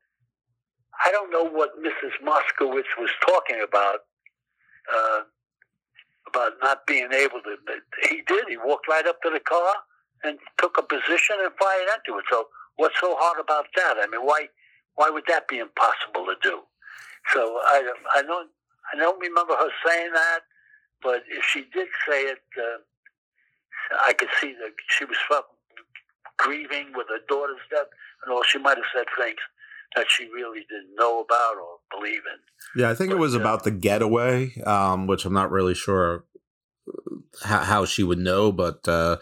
I don't know what Missus Moskowitz was talking about, uh, about not being able to. He did. He walked right up to the car and took a position and fired into it. So what's so hard about that? I mean, why... Why would that be impossible to do? So I, I don't I don't remember her saying that, but if she did say it, uh, I could see that she was grieving with her daughter's death, and all she might have said things that she really didn't know about or believe in. Yeah, I think but, it was uh, about the getaway, um, which I'm not really sure how, how she would know, but uh,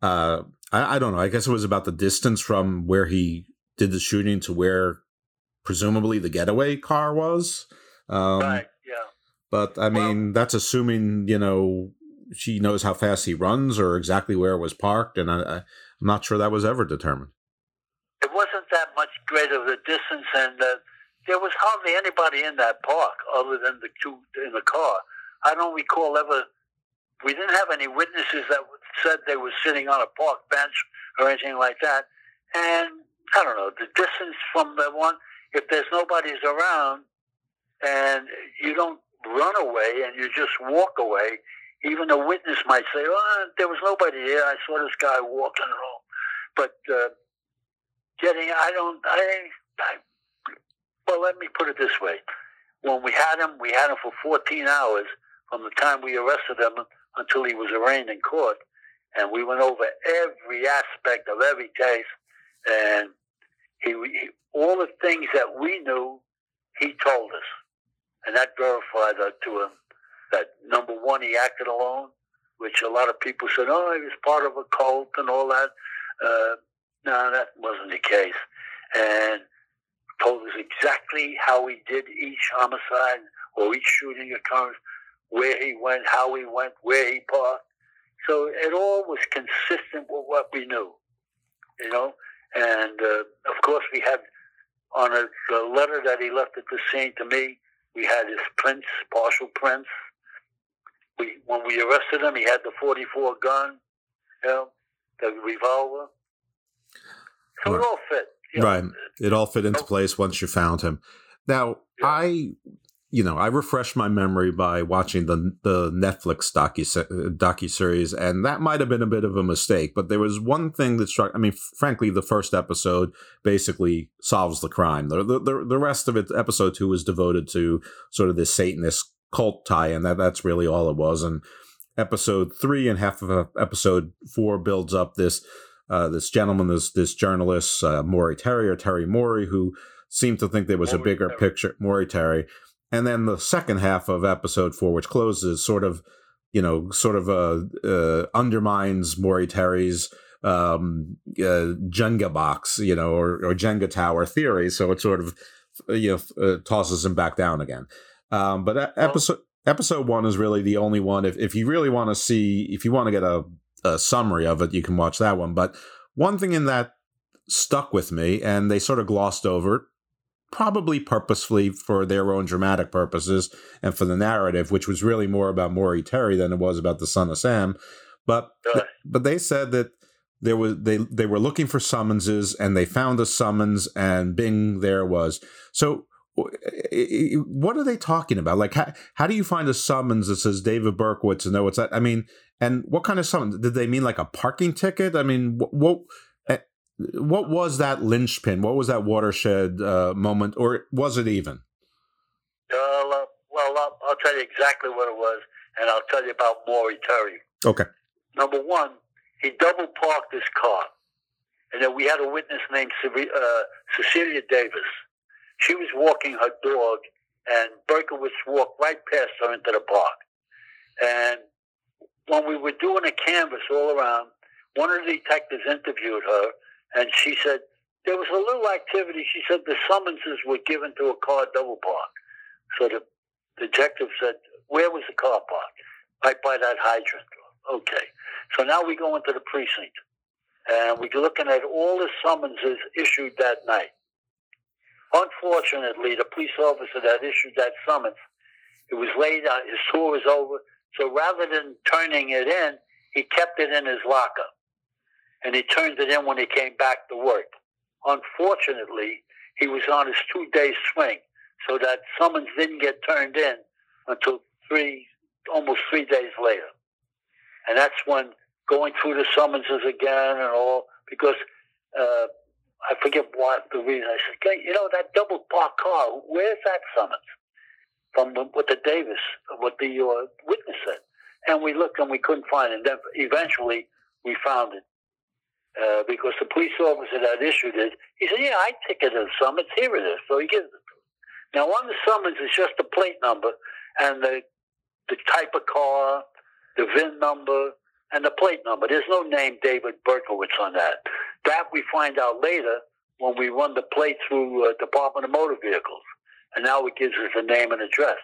uh, I, I don't know. I guess it was about the distance from where he did the shooting to where presumably the getaway car was. Um, right, yeah. But, I mean, well, that's assuming, you know, she knows how fast he runs or exactly where it was parked, and I, I, I'm not sure that was ever determined. It wasn't that much greater of a distance, and uh, there was hardly anybody in that park other than the two in the car. I don't recall ever – we didn't have any witnesses that said they were sitting on a park bench or anything like that, and – I don't know, the distance from the one, if there's nobody's around and you don't run away and you just walk away, even a witness might say, oh, there was nobody here, I saw this guy walking along. But uh, getting, I don't, I, I, well, let me put it this way. When we had him, we had him for fourteen hours from the time we arrested him until he was arraigned in court. And we went over every aspect of every case. And he, he, all the things that we knew, he told us. And that verified that to him that, number one, he acted alone, which a lot of people said, oh, he was part of a cult and all that. Uh, no, that wasn't the case. And told us exactly how he did each homicide or each shooting occurrence, where he went, how he went, where he parked. So it all was consistent with what we knew, you know? And, uh, of course, we had on a, the letter that he left at the scene to me, we had his prints, partial prints. We, when we arrested him, he had the forty-four gun, you know, the revolver. So right. It all fit. You know. Right. It all fit into place once you found him. Now, yeah. I, you know, I refreshed my memory by watching the the Netflix docu docuseries, and that might have been a bit of a mistake. But there was one thing that struck. I mean, frankly, the first episode basically solves the crime. The the the rest of it, episode two, was devoted to sort of this Satanist cult tie, and that that's really all it was. And episode three and half of episode four builds up this uh, this gentleman, this this journalist, uh, Maury Terry or Terry Maury, who seemed to think there was Maury a bigger Terry. picture, Maury Terry. And then the second half of episode four, which closes, sort of, you know, sort of uh, uh, undermines Maury Terry's um, uh, Jenga box, you know, or, or Jenga tower theory. So it sort of, you know, uh, tosses him back down again. Um, but well, episode episode one is really the only one. If if you really want to see, if you want to get a, a summary of it, you can watch that one. But one thing in that stuck with me, and they sort of glossed over it, probably purposefully for their own dramatic purposes and for the narrative, which was really more about Maury Terry than it was about the Son of Sam. But th- but they said that there was they they were looking for summonses, and they found a summons, and bing, there was. So what are they talking about? Like, how, how do you find a summons that says David Berkowitz and no, it's that? I mean, and what kind of summons? Did they mean like a parking ticket? I mean, what? what What was that linchpin? What was that watershed uh, moment, or was it even? Uh, well, I'll, I'll tell you exactly what it was, and I'll tell you about Maury Terry. Okay. Number one, he double parked his car, and then we had a witness named uh, Cecilia Davis. She was walking her dog, and Berkowitz walked right past her into the park. And when we were doing a canvas all around, one of the detectives interviewed her. And she said, there was a little activity. She said the summonses were given to a car double park. So the, the detective said, where was the car parked? Right by that hydrant. Okay. So now we go into the precinct. And we're looking at all the summonses issued that night. Unfortunately, the police officer that issued that summons, it was late, his tour was over. So rather than turning it in, he kept it in his locker. And he turned it in when he came back to work. Unfortunately, he was on his two-day swing, so that summons didn't get turned in until three, almost three days later. And that's when going through the summonses again and all, because uh, I forget what the reason. I said, you know, that double parked car, where's that summons? From the, what the Davis, what the uh, witness said. And we looked and we couldn't find it. And then eventually we found it. Uh, because the police officer that issued it, he said, yeah, I ticketed the summons. Here it is. So he gives it to him. Now, on the summons, it's just the plate number and the the type of car, the V I N number, and the plate number. There's no name David Berkowitz on that. That we find out later when we run the plate through uh, Department of Motor Vehicles. And now it gives us a name and address.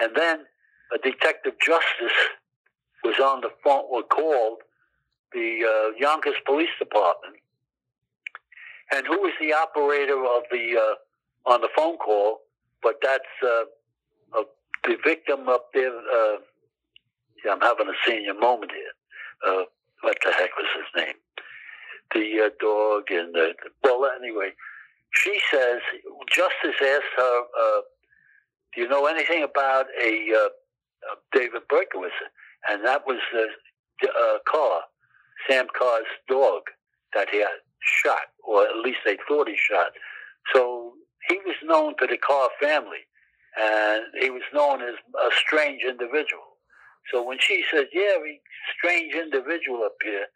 And then a Detective Justice was on the phone or called the uh, Yonkers Police Department, and who was the operator of the uh, on the phone call? But that's uh, uh, the victim up there. Uh, yeah, I'm having a senior moment here. Uh, what the heck was his name? The uh, dog and the, the well, anyway, she says Justice asked her, uh, "Do you know anything about a uh, uh, David Berkowitz?" And that was uh, uh, Carr. Sam Carr's dog that he had shot, or at least they thought he shot. So he was known to the Carr family, and he was known as a strange individual. So when she says, yeah, we strange individual up here,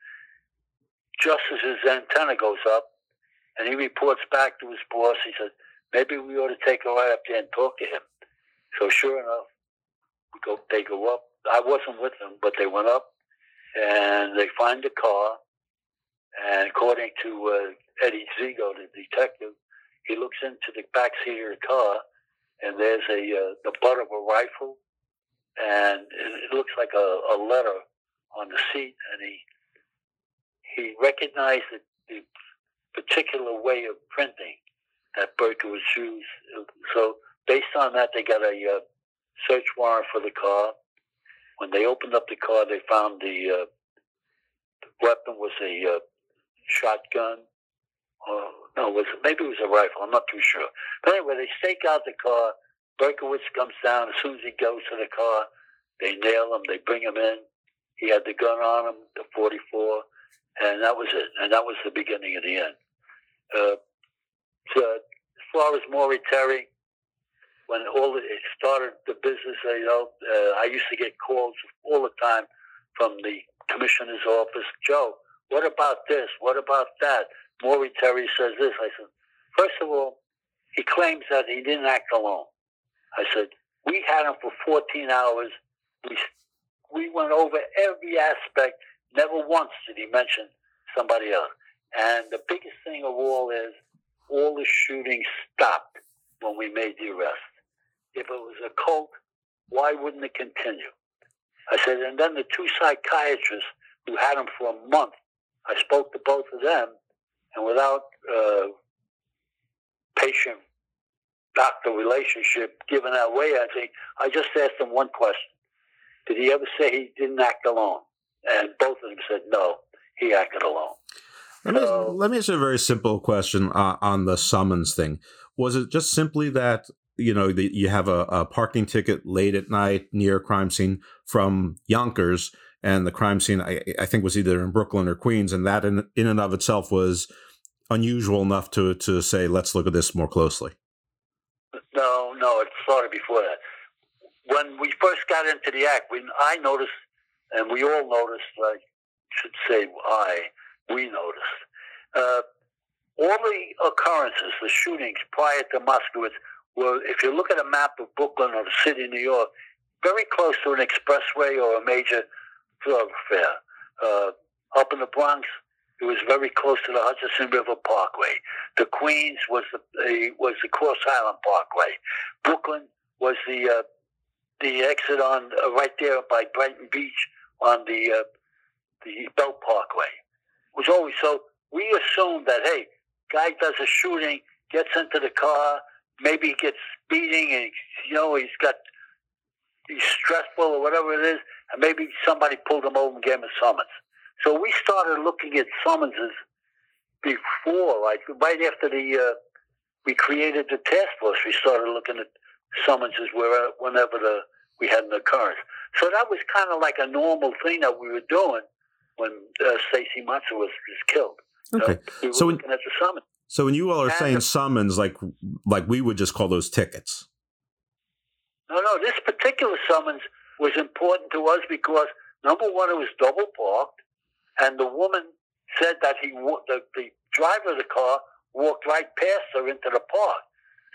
Justice's antenna goes up, and he reports back to his boss. He says, maybe we ought to take a ride up there and talk to him. So sure enough, we go, they go up. I wasn't with them, but they went up. And they find the car, and according to uh, Eddie Zigo, the detective, he looks into the back seat of the car, and there's a uh, the butt of a rifle, and it looks like a, a letter on the seat, and he he recognized the, the particular way of printing that Berkowitz used. So based on that, they got a uh, search warrant for the car. When they opened up the car, they found the, uh, the weapon was a uh, shotgun. Or, no, was it, maybe it was a rifle. I'm not too sure. But anyway, they stake out the car. Berkowitz comes down. As soon as he goes to the car, they nail him. They bring him in. He had the gun on him, the forty-four, and that was it. And that was the beginning of the end. Uh, so as far as Maury Terry, when all it started, the business, you know, uh, I used to get calls all the time from the commissioner's office. Joe, what about this? What about that? Maury Terry says this. I said, first of all, he claims that he didn't act alone. I said, we had him for fourteen hours. We we went over every aspect. Never once did he mention somebody else. And the biggest thing of all is all the shooting stopped when we made the arrest. If it was a cult, why wouldn't it continue? I said, and then the two psychiatrists who had him for a month, I spoke to both of them, and without uh, patient-doctor relationship given that way, I think, I just asked them one question. Did he ever say he didn't act alone? And both of them said, no, he acted alone. Let me, so, let me ask you a very simple question uh, on the summons thing. Was it just simply that, you know, the, you have a, a parking ticket late at night near a crime scene from Yonkers, and the crime scene, I, I think, was either in Brooklyn or Queens, and that in, in and of itself was unusual enough to, to say, let's look at this more closely? No, no, it started before that. When we first got into the act, when I noticed, and we all noticed, I should say I, we noticed. Uh, all the occurrences, the shootings prior to Moskowitz, were, if you look at a map of Brooklyn or the city of New York, very close to an expressway or a major thoroughfare. Uh, up in the Bronx, it was very close to the Hutchinson River Parkway. The Queens was the uh, was the Cross Island Parkway. Brooklyn was the uh, the exit on uh, right there by Brighton Beach on the uh, the Belt Parkway. It was always so. We assumed that, hey, guy does a shooting, gets into the car, maybe he gets beating, and you know he's got he's stressful or whatever it is, and maybe somebody pulled him over and gave him a summons. So we started looking at summonses before, like right after the uh, we created the task force. We started looking at summonses wherever, whenever the, we had an occurrence. So that was kind of like a normal thing that we were doing when uh, Stacey Moskowitz was, was killed. Okay, so we were so looking when, at the summons. So when you all are and saying the, summons, like like we would just call those tickets. No, no, this particular summons was important to us because, number one, it was double parked, and the woman said that he the, the driver of the car walked right past her into the park.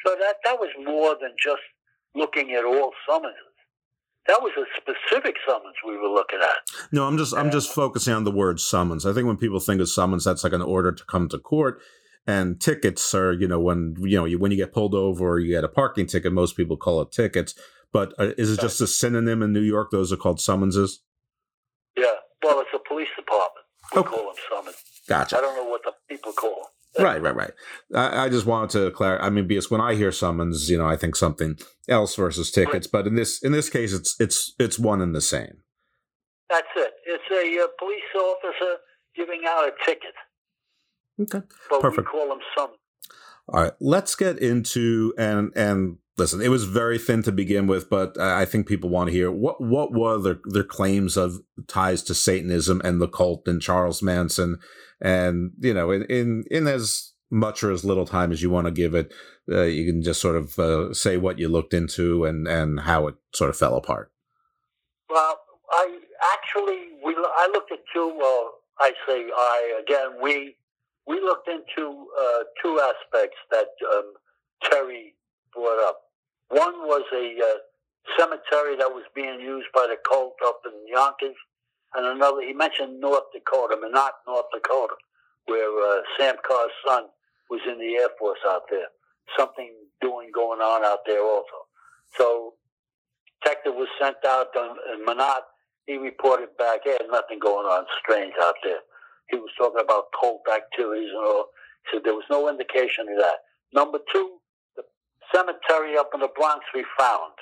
So that, that was more than just looking at all summonses. That was a specific summons we were looking at. No, I'm just I'm just focusing on the word summons. I think when people think of summons, that's like an order to come to court. And tickets are, you know, when you know you, when you get pulled over or you get a parking ticket, most people call it tickets. But uh, is it just a synonym in New York? Those are called summonses? Yeah. Well, it's a police department. We okay. call them summons. Gotcha. I don't know what the people call them. Right, right, right. I, I just wanted to clarify. I mean, because when I hear summons, you know, I think something else versus tickets. But in this in this case, it's it's it's one and the same. That's it. It's a uh, police officer giving out a ticket. Okay, but perfect. We call them summons. All right, let's get into and and listen. It was very thin to begin with, but I think people want to hear what what were their their claims of ties to Satanism and the cult and Charles Manson. And, you know, in, in, in as much or as little time as you want to give it, uh, you can just sort of uh, say what you looked into and, and how it sort of fell apart. Well, I actually, we I looked at two, well, I say I, again, we we looked into uh, two aspects that um, Terry brought up. One was a uh, cemetery that was being used by the cult up in Yonkers. And another, he mentioned North Dakota, but not North Dakota, where uh, Sam Carr's son was in the Air Force out there. Something doing going on out there also. So, detective was sent out to Minot. He reported back, hey, nothing going on strange out there. He was talking about cult activities and all. He said there was no indication of that. Number two, the cemetery up in the Bronx we found.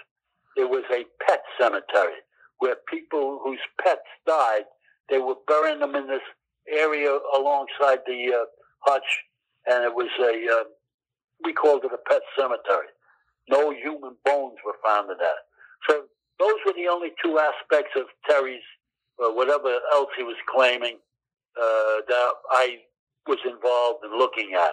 It was a pet cemetery, where people whose pets died, they were burying them in this area alongside the uh, hutch, and it was a, uh, we called it a pet cemetery. No human bones were found in that. So those were the only two aspects of Terry's, or whatever else he was claiming, uh, that I was involved in looking at.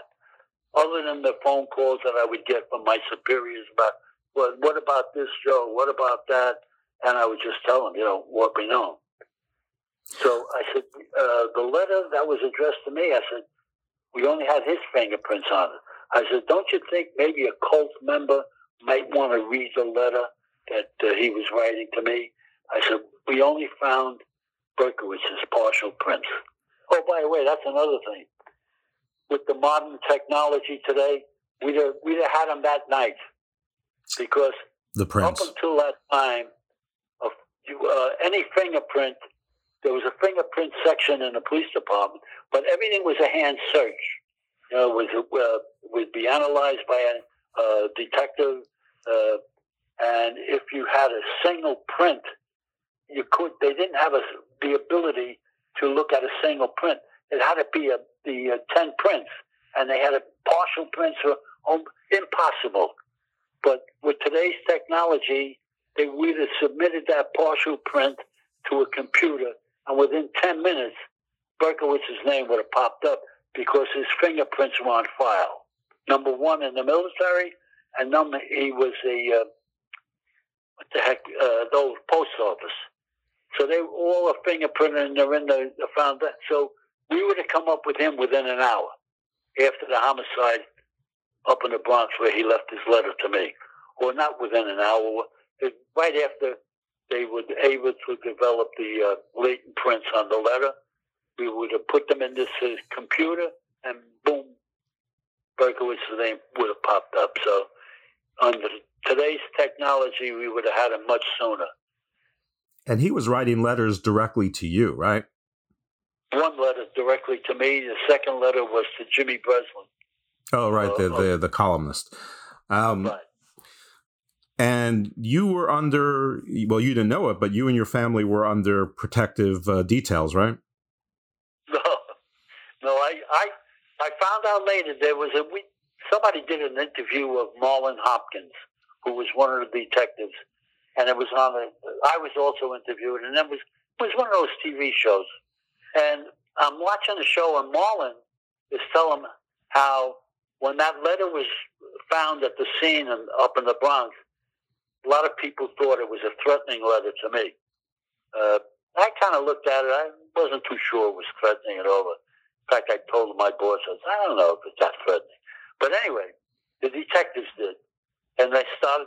Other than the phone calls that I would get from my superiors about well, what about this, Joe? What about that? And I would just tell him, you know, what we know. So I said, uh, the letter that was addressed to me, I said, we only had his fingerprints on it. I said, don't you think maybe a cult member might want to read the letter that uh, he was writing to me? I said, we only found Berkowitz's partial prints. Oh, by the way, that's another thing. With the modern technology today, we'd have, we'd have had them that night, because the prints. Up until that time, uh, you, uh, any fingerprint, there was a fingerprint section in the police department, but everything was a hand search. You know, it was, uh, would be analyzed by a uh, detective, uh, and if you had a single print, you could. They didn't have a, the ability to look at a single print. It had to be a, the uh, ten prints, and they had a partial prints were um, impossible. But with today's technology, they would have submitted that partial print to a computer, and within ten minutes, Berkowitz's name would have popped up because his fingerprints were on file. Number one in the military, and number he was a uh, what the heck, uh, the old post office. So they were all a fingerprint, and they're in the, the found that. So we would have come up with him within an hour after the homicide up in the Bronx where he left his letter to me. Or not within an hour, right after they were able to develop the uh, latent prints on the letter. We would have put them in this uh, computer, and boom, Berkowitz's name would have popped up. So under today's technology, we would have had him much sooner. And he was writing letters directly to you, right? One letter directly to me. The second letter was to Jimmy Breslin. Oh, right, uh, the, the the columnist. Um, right. And you were under, well, you didn't know it, but you and your family were under protective uh, details, right? No, no. I, I I found out later there was a we somebody did an interview of Marlon Hopkins, who was one of the detectives, and it was on a. I was also interviewed, and it was it was one of those T V shows. And I'm watching the show, and Marlon is telling how when that letter was found at the scene and up in the Bronx, a lot of people thought it was a threatening letter to me. Uh, I kind of looked at it. I wasn't too sure it was threatening at all. In fact, I told my boss, I, said, I don't know if it's that threatening. But anyway, the detectives did. And they started.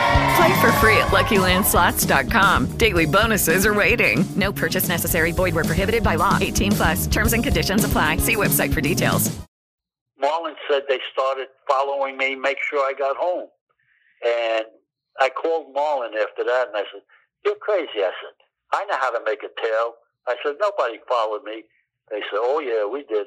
Play for free at Lucky Land Slots dot com. Daily bonuses are waiting. No purchase necessary. Void where prohibited by law. eighteen plus. Terms and conditions apply. See website for details. Marlon said they started following me, make sure I got home. And I called Marlon after that, and I said, you're crazy. I said, I know how to make a tale. I said, nobody followed me. They said, oh, yeah, we did.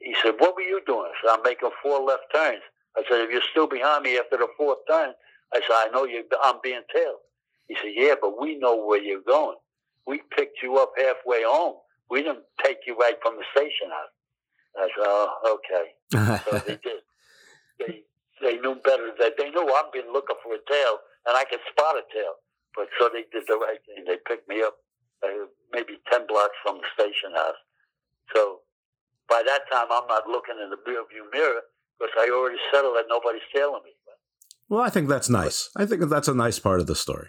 He said, what were you doing? I said, I'm making four left turns. I said, if you're still behind me after the fourth turn, I said, I know you. I'm being tailed. He said, yeah, but we know where you're going. We picked you up halfway home. We didn't take you right from the station out. I said, oh, okay. So they did. They they knew better. That they knew I've been looking for a tail, and I could spot a tail. But so they did the right thing. They picked me up uh, maybe ten blocks from the station house. So by that time, I'm not looking in the rearview mirror because I already settled that nobody's tailing me. Well, I think that's nice. I think that's a nice part of the story.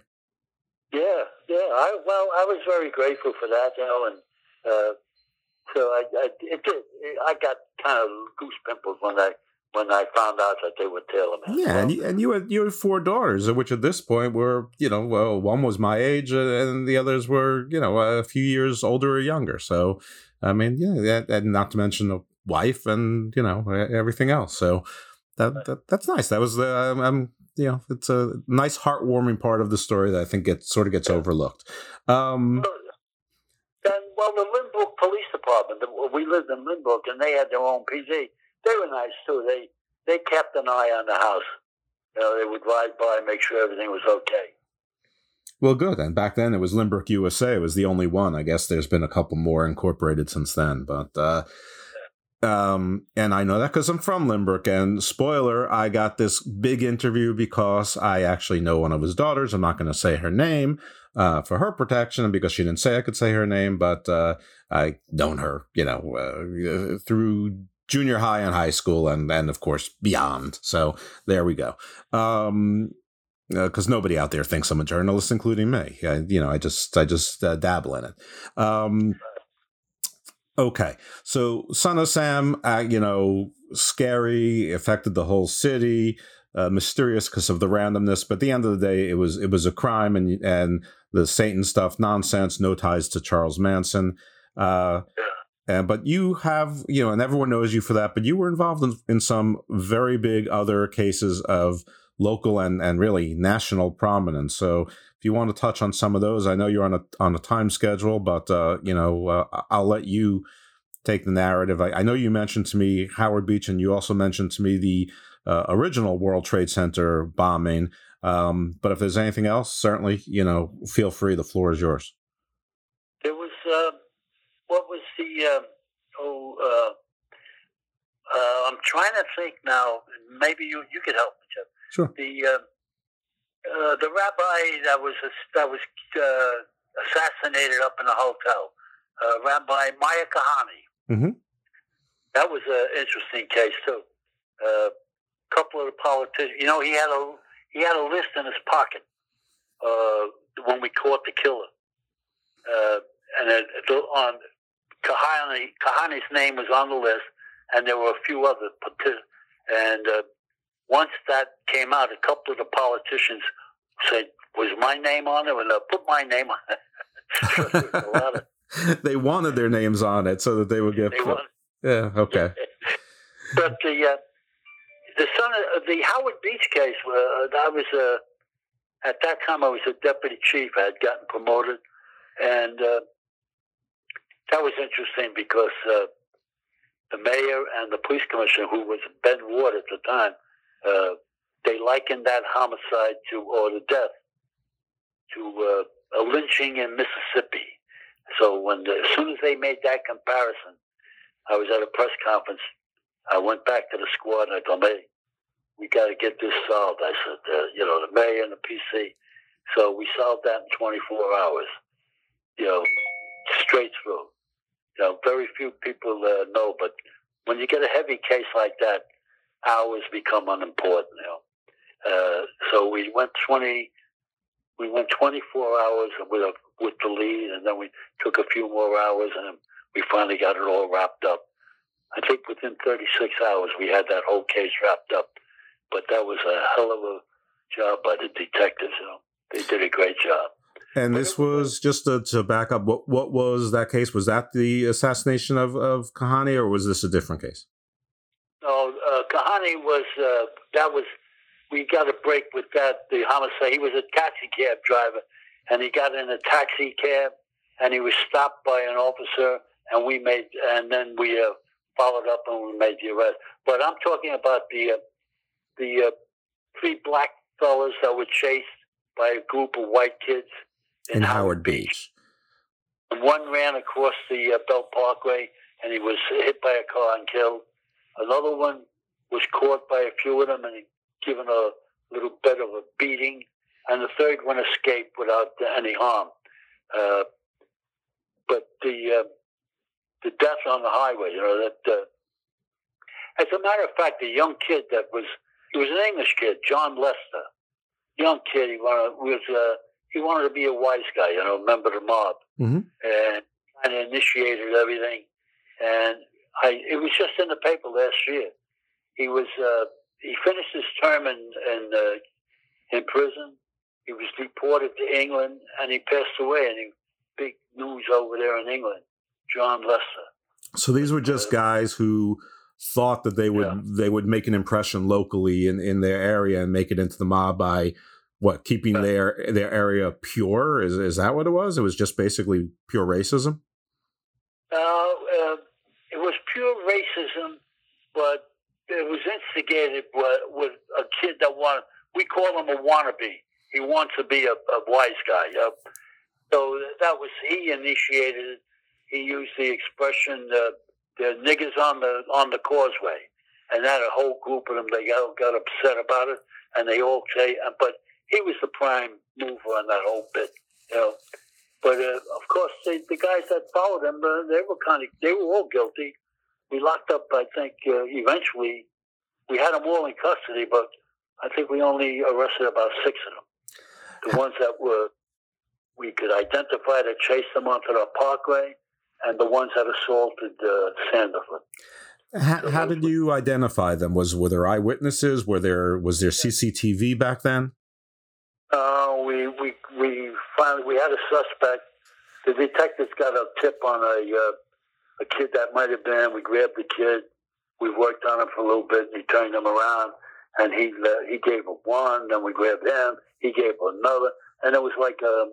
Yeah, yeah. I, well, I was very grateful for that, you know, and uh, so I, I, it did. I got kind of goose pimples when I when I found out that they were tailing me. Yeah, well, and you, and you had you had four daughters, which at this point were, you know, well, one was my age, and the others were, you know, a few years older or younger. So, I mean, yeah, and not to mention a wife and you know everything else. So. That, that that's nice. That was uh, um you know it's a nice heartwarming part of the story that I think gets sort of gets overlooked. Um, and well, the Lynbrook Police Department. The, we lived in Lynbrook, and they had their own P D. They were nice too. They they kept an eye on the house. You know, they would ride by, and make sure everything was okay. Well, good. And back then it was Lynbrook, U S A. It was the only one. I guess there's been a couple more incorporated since then, but. Uh, Um, and I know that because I'm from Lynbrook. And spoiler, I got this big interview because I actually know one of his daughters. I'm not going to say her name uh, for her protection because she didn't say I could say her name. But uh, I known her, you know, uh, through junior high and high school and, and, of course, beyond. So there we go. Um, because uh, nobody out there thinks I'm a journalist, including me. I, you know, I just I just uh, dabble in it. Um, okay, so Son of Sam, uh, you know, scary, affected the whole city, uh, mysterious because of the randomness. But at the end of the day, it was it was a crime, and and the Satan stuff, nonsense, no ties to Charles Manson. Uh, and, but you have, you know, and everyone knows you for that. But you were involved in, in some very big other cases of local and, and really national prominence. So if you want to touch on some of those, I know you're on a on a time schedule, but uh, you know uh, I'll let you take the narrative. I, I know you mentioned to me Howard Beach, and you also mentioned to me the uh, original World Trade Center bombing. Um, but if there's anything else, certainly you know feel free. The floor is yours. There was uh, what was the uh, oh uh, uh, I'm trying to think now. Maybe you you could help me, Jeff. Sure. The uh, uh, the rabbi that was that was uh, assassinated up in a hotel, uh, Rabbi Meir Kahane. Mm-hmm. That was an interesting case too. A uh, couple of the politicians, you know, he had a he had a list in his pocket uh, when we caught the killer, uh, and it, on Kahane Kahane's name was on the list, and there were a few other and. Uh, Once that came out, a couple of the politicians said, "Was my name on it?" And uh, put my name on it. So there was a lot of, they wanted their names on it so that they would get. They wanted, yeah. Okay. But the uh, the son of the Howard Beach case, uh, I was uh, at that time I was a deputy chief. I had gotten promoted, and uh, that was interesting because uh, the mayor and the police commissioner, who was Ben Ward at the time. Uh, they likened that homicide to, or the death, to uh, a lynching in Mississippi. So when, the, as soon as they made that comparison, I was at a press conference. I went back to the squad and I told them, "Hey, we got to get this solved." I said, uh, "You know, the mayor and the P C." So we solved that in twenty-four hours. You know, straight through. You know, very few people uh, know, but when you get a heavy case like that, hours become unimportant now. Uh, so we went twenty, we went twenty-four hours with a, with the lead, and then we took a few more hours, and we finally got it all wrapped up. I think within thirty-six hours we had that whole case wrapped up. But that was a hell of a job by the detectives. You know, they did a great job. And but this was, was just to, to back up. What what was that case? Was that the assassination of of Kahane, or was this a different case? No, uh, Kahane was, uh, that was, we got a break with that, the homicide. He was a taxi cab driver, and he got in a taxi cab, and he was stopped by an officer, and we made, and then we uh, followed up and we made the arrest. But I'm talking about the, uh, the uh, three black fellas that were chased by a group of white kids in, in Howard Beach. Beach. And one ran across the uh, Belt Parkway, and he was hit by a car and killed. Another one was caught by a few of them and given a little bit of a beating. And the third one escaped without any harm. Uh, but the uh, the death on the highway, you know, that. Uh, as a matter of fact, the young kid that was, he was an English kid, John Lester. Young kid, he wanted, was, uh, he wanted to be a wise guy, you know, member of the mob. Mm-hmm. And kind of initiated everything. And I, it was just in the paper last year. He was uh, he finished his term in in, uh, in prison. He was deported to England, and he passed away. And he, big news over there in England, John Lester. So these were just guys who thought that they would yeah. they would make an impression locally in, in their area and make it into the mob by what keeping right. their their area pure. Is is that what it was? It was just basically pure racism. Uh, uh It was pure racism, but it was instigated with, with a kid that wanted, we call him a wannabe. He wants to be a, a wise guy. Uh, so that was, he initiated it. He used the expression, uh, There's niggers on the on the causeway, and that a whole group of them, they got, got upset about it, and they all say, but he was the prime mover on that whole bit, you know. But uh, of course, they, the guys that followed him, uh, they were kind of, they were all guilty. We locked up, I think, uh, eventually. We had them all in custody, but I think we only arrested about six of them. The ones that were, we could identify that chased them onto the parkway, and the ones that assaulted uh, Sanderford. How, so how did you identify them? Was were there eyewitnesses? Were there was there C C T V back then? Uh, we we we finally we had a suspect. The detectives got a tip on a uh, a kid that might have been. We grabbed the kid. We worked on him for a little bit. We turned him around, and he uh, he gave him one. Then we grabbed him. He gave another, and it was like a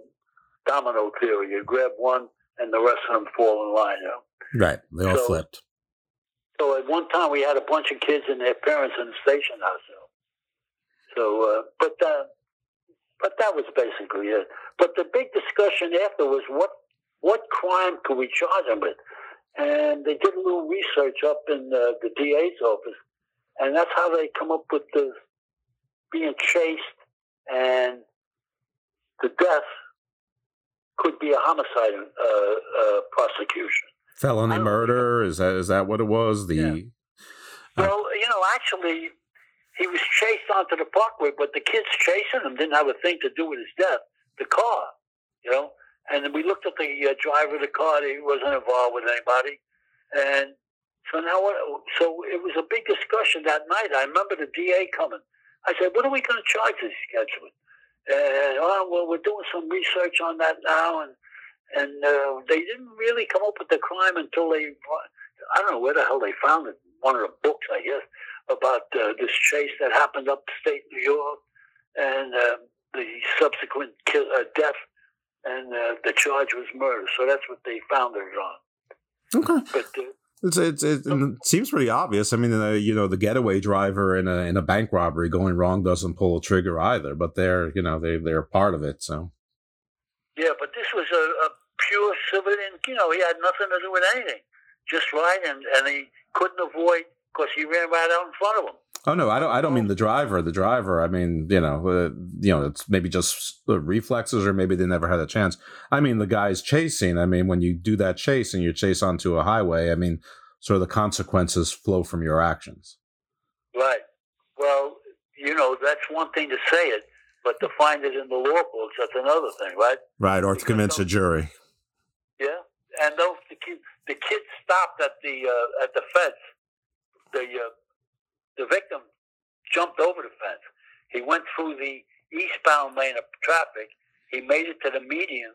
domino theory. You grab one, and the rest of them fall in line. You know? Right, they all so, flipped. So at one time, we had a bunch of kids and their parents in the station house. So, uh, but that, but that was basically it. But the big discussion after was what what crime could we charge them with? And they did a little research up in the, the D A's office, and that's how they come up with the being chased and the death could be a homicide uh, uh, prosecution. Felony murder, is that is that what it was? The yeah. Well, you know, actually, he was chased onto the parkway, but the kids chasing him didn't have a thing to do with his death. The car, you know, and we looked at the uh, driver of the car; he wasn't involved with anybody. And so now, so it was a big discussion that night. I remember the D A coming. I said, "What are we going to charge these kids with?" Uh, oh, well, we're doing some research on that now, and. And uh, they didn't really come up with the crime until they, I don't know where the hell they found it, one of the books, I guess, about uh, this chase that happened upstate New York and uh, the subsequent kill, uh, death, and uh, the charge was murder. So that's what they found it on. Okay. But, uh, it's, it's, it, it seems pretty obvious. I mean, uh, you know, the getaway driver in a in a bank robbery going wrong doesn't pull a trigger either, but they're, you know, they, they're part of it, so. Yeah, but this was a, a pure civilian, you know, he had nothing to do with anything. Just riding, and he couldn't avoid, because he ran right out in front of him. Oh, no, I don't I don't mean the driver. The driver, I mean, you know, uh, you know, it's maybe just the reflexes, or maybe they never had a chance. I mean, the guy's chasing. I mean, when you do that chase and you chase onto a highway, I mean, sort of the consequences flow from your actions. Right. Well, you know, that's one thing to say it. But to find it in the law books, that's another thing, right? Right, or because to convince a jury. Yeah, and those the kids, the kids stopped at the uh, at the fence. The uh, the victim jumped over the fence. He went through the eastbound lane of traffic. He made it to the median,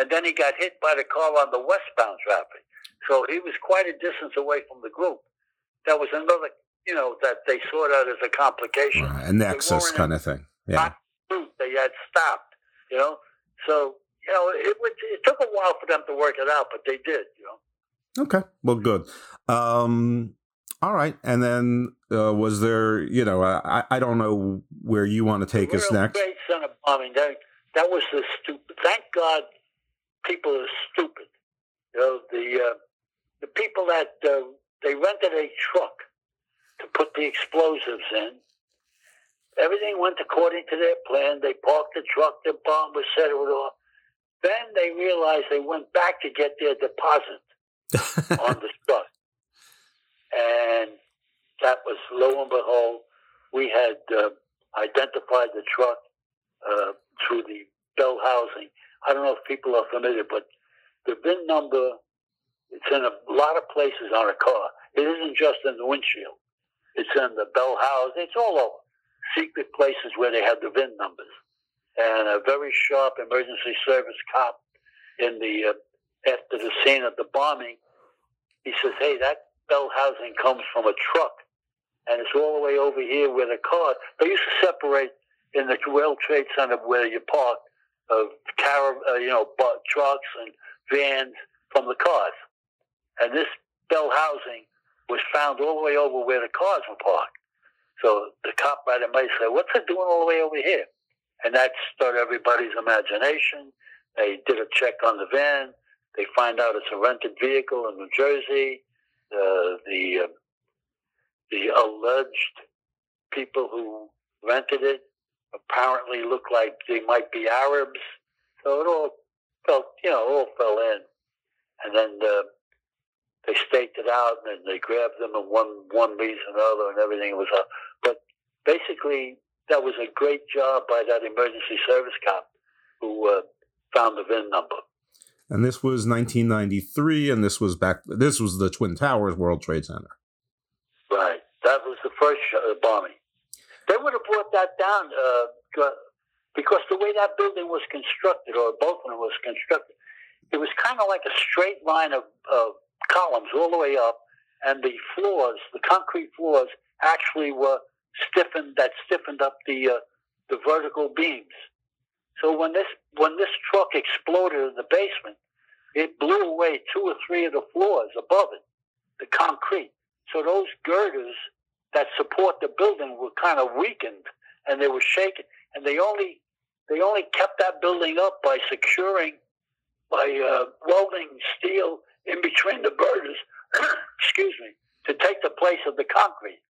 and then he got hit by the car on the westbound traffic. So he was quite a distance away from the group. That was another, you know, that they saw that as a complication, right, a nexus kind of thing. Yeah. They had stopped, you know. So, you know, it, was, it took a while for them to work it out, but they did, you know. Okay. Well, good. Um, all right. And then uh, was there, you know, I, I don't know where you want to take us next. World Trade Center bombing. That, that was the stupid. Thank God people are stupid. You know, the, uh, the people that uh, they rented a truck to put the explosives in. Everything went according to their plan. They parked the truck, the bomb was set off. Then they realized they went back to get their deposit on the truck. And that was, lo and behold, we had uh, identified the truck uh, through the Bell housing. I don't know if people are familiar, but the V I N number, it's in a lot of places on a car. It isn't just in the windshield. It's in the Bell housing. It's all over. Secret places where they had the V I N numbers. And a very sharp emergency service cop in the uh, after the scene of the bombing, he says, hey, that Bell housing comes from a truck, and it's all the way over here where the car, they used to separate in the World Trade Center where you park uh, car, uh, you know, trucks and vans from the cars. And this Bell housing was found all the way over where the cars were parked. So the cop by the way said, what's it doing all the way over here? And that stirred everybody's imagination. They did a check on the van. They find out it's a rented vehicle in New Jersey. uh, the uh, the alleged people who rented it apparently looked like they might be Arabs. So it all felt, you know, all fell in. And then uh, they staked it out, and they grabbed them, and one one leads another, and everything was up. But basically, that was a great job by that emergency service cop who uh, found the V I N number. And this was nineteen ninety-three, and this was back. This was the Twin Towers World Trade Center. Right, that was the first uh, bombing. They would have brought that down uh, because the way that building was constructed, or both of them was constructed, it was kind of like a straight line of, of columns all the way up, and the floors, the concrete floors, actually were stiffened. That stiffened up the uh, the vertical beams. So when this when this truck exploded in the basement, it blew away two or three of the floors above it, the concrete. So those girders that support the building were kind of weakened, and they were shaken. And they only they only kept that building up by securing, by uh, welding steel in between the girders. Excuse me, to take the place of the concrete.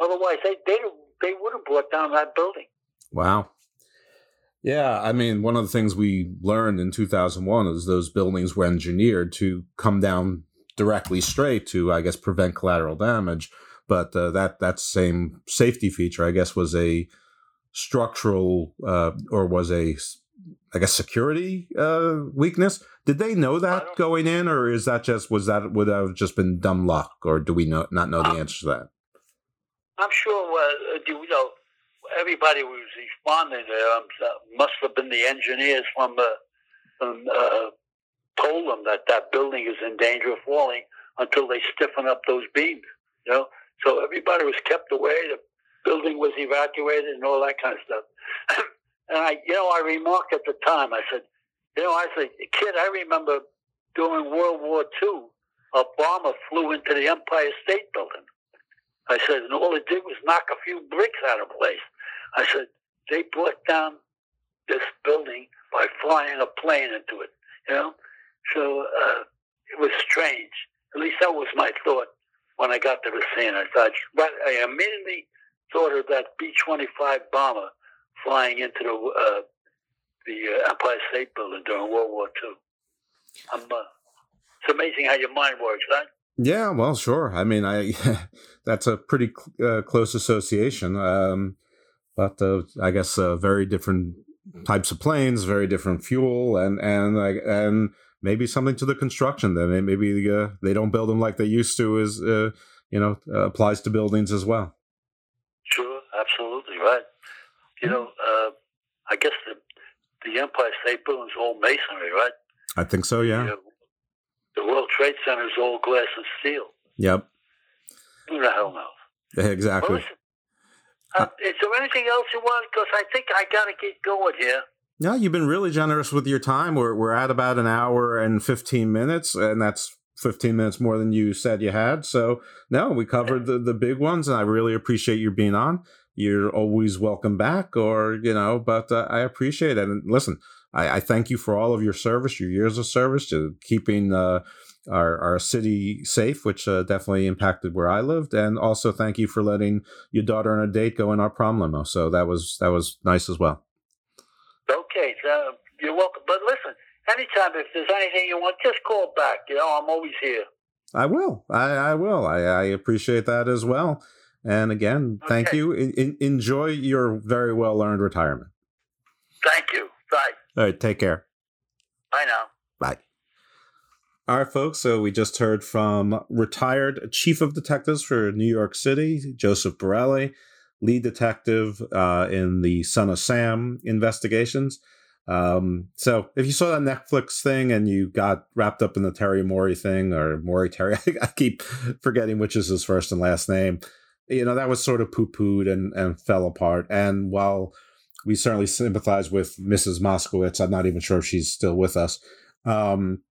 Otherwise, they they they would have brought down that building. Wow. Yeah, I mean, one of the things we learned in two thousand one is those buildings were engineered to come down directly straight to, I guess, prevent collateral damage. But uh, that that same safety feature, I guess, was a structural uh, or was a, I guess, security uh, weakness. Did they know that going in, or is that just was that would have just been dumb luck, or do we know, not know the I'm, answer to that? I'm sure. Uh, do we know? Everybody was responding there. Um, must have been the engineers from, uh, from uh, told them that that building is in danger of falling until they stiffen up those beams. You know, so everybody was kept away. The building was evacuated and all that kind of stuff. And I, you know, I remarked at the time. I said, you know, I said, kid, I remember during World War Two, a bomber flew into the Empire State Building. I said, and all it did was knock a few bricks out of place. I said, they brought down this building by flying a plane into it, you know? So uh, it was strange. At least that was my thought when I got to the scene. I thought, right, I immediately thought of that B twenty-five bomber flying into the uh, the uh, Empire State Building during World War Two. I'm, uh, it's amazing how your mind works, right? Yeah, well, sure. I mean, I that's a pretty cl- uh, close association. Um But uh, I guess uh, very different types of planes, very different fuel, and and and maybe something to the construction. Then maybe uh, they don't build them like they used to. Is uh, you know uh, applies to buildings as well. Sure, absolutely right. You know, uh, I guess the the Empire State Building is all masonry, right? I think so. Yeah. The, uh, the World Trade Center is all glass and steel. Yep. Who the hell knows? Exactly. Well, Uh, is there anything else you want? Because I think I got to get going here. No, you've been really generous with your time. We're we're at about an hour and fifteen minutes, and that's fifteen minutes more than you said you had. So, no, we covered the, the big ones, and I really appreciate you being on. You're always welcome back, or, you know, but uh, I appreciate it. And listen, I, I thank you for all of your service, your years of service, to keeping uh, our, our city safe, which uh, definitely impacted where I lived. And also thank you for letting your daughter on a date go in our prom limo. So that was that was nice as well. Okay. So you're welcome. But listen, anytime if there's anything you want, just call back. You know, I'm always here. I will. I, I will. I, I appreciate that as well. And again, okay. Thank you. In, in, enjoy your very well-earned retirement. Thank you. Bye. All right. Take care. Bye now. Bye. All right, folks. So we just heard from retired chief of detectives for New York City, Joseph Borelli, lead detective uh, in the Son of Sam investigations. Um, so if you saw that Netflix thing and you got wrapped up in the Terry Maury thing or Maury Terry, I keep forgetting which is his first and last name. You know, that was sort of poo-pooed and, and fell apart. And while we certainly sympathize with Missus Moskowitz, I'm not even sure if she's still with us. Um,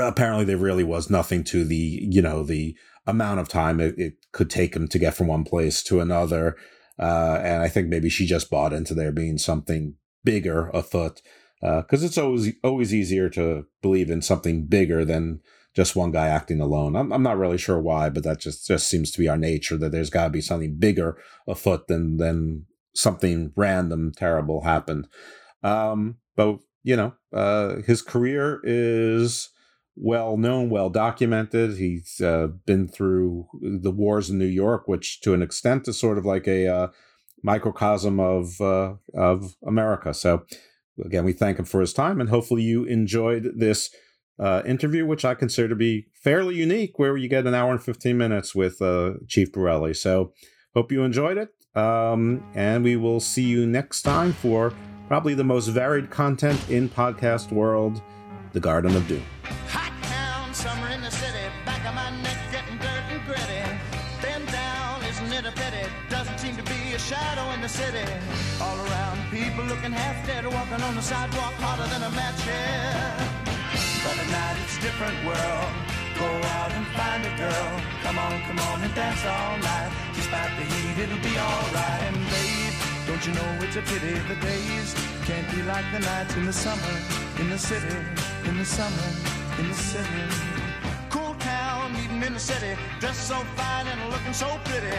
apparently there really was nothing to the, you know, the amount of time it, it could take him to get from one place to another. Uh, and I think maybe she just bought into there being something bigger afoot. Uh, cause it's always, always easier to believe in something bigger than just one guy acting alone. I'm, I'm not really sure why, but that just, just seems to be our nature, that there's got to be something bigger afoot than than something random terrible happened. Um, but, you know, uh, his career is well known, well documented. He's uh, been through the wars in New York, which to an extent is sort of like a uh, microcosm of uh, of America. So again, we thank him for his time, and hopefully you enjoyed this uh, interview, which I consider to be fairly unique, where you get an hour and fifteen minutes with uh, Chief Borelli. So hope you enjoyed it, um, and we will see you next time for probably the most varied content in podcast world, The Garden of Doom. Hot town, summer in the city, back of my neck getting dirt and gritty. Then down, isn't it a pity? Doesn't seem to be a shadow in the city. All around, people looking half dead, walking on the sidewalk hotter than a match here. But at night it's a different world. Go out and find a girl. Come on, come on and dance all night. Despite the heat, it'll be alright. And babe, don't you know it's a pity the days can't be like the nights in the summer, in the city, in the summer, in the city. Cool town, meeting in the city, dressed so fine and looking so pretty.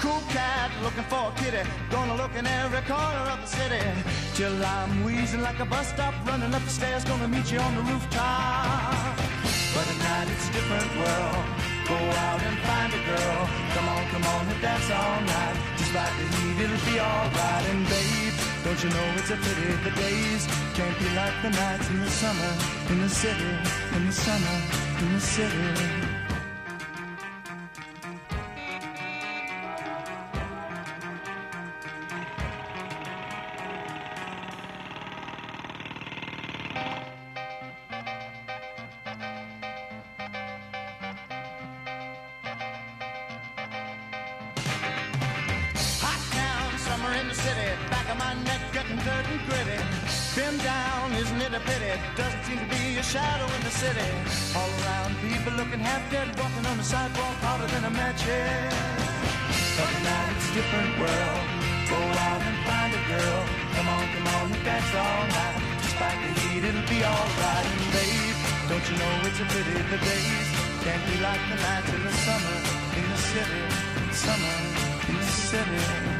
Cool cat, looking for a kitty, gonna look in every corner of the city. Till I'm wheezing like a bus stop, running up the stairs, gonna meet you on the rooftop. But at night it's a different world. Go out and find a girl. Come on, come on, and dance all night. Despite the heat, it'll be alright. And babe, don't you know it's a pity the days can't be like the nights in the summer, in the city, in the summer, in the city. Can't be like the nights in the summer, in the city, summer, in the city.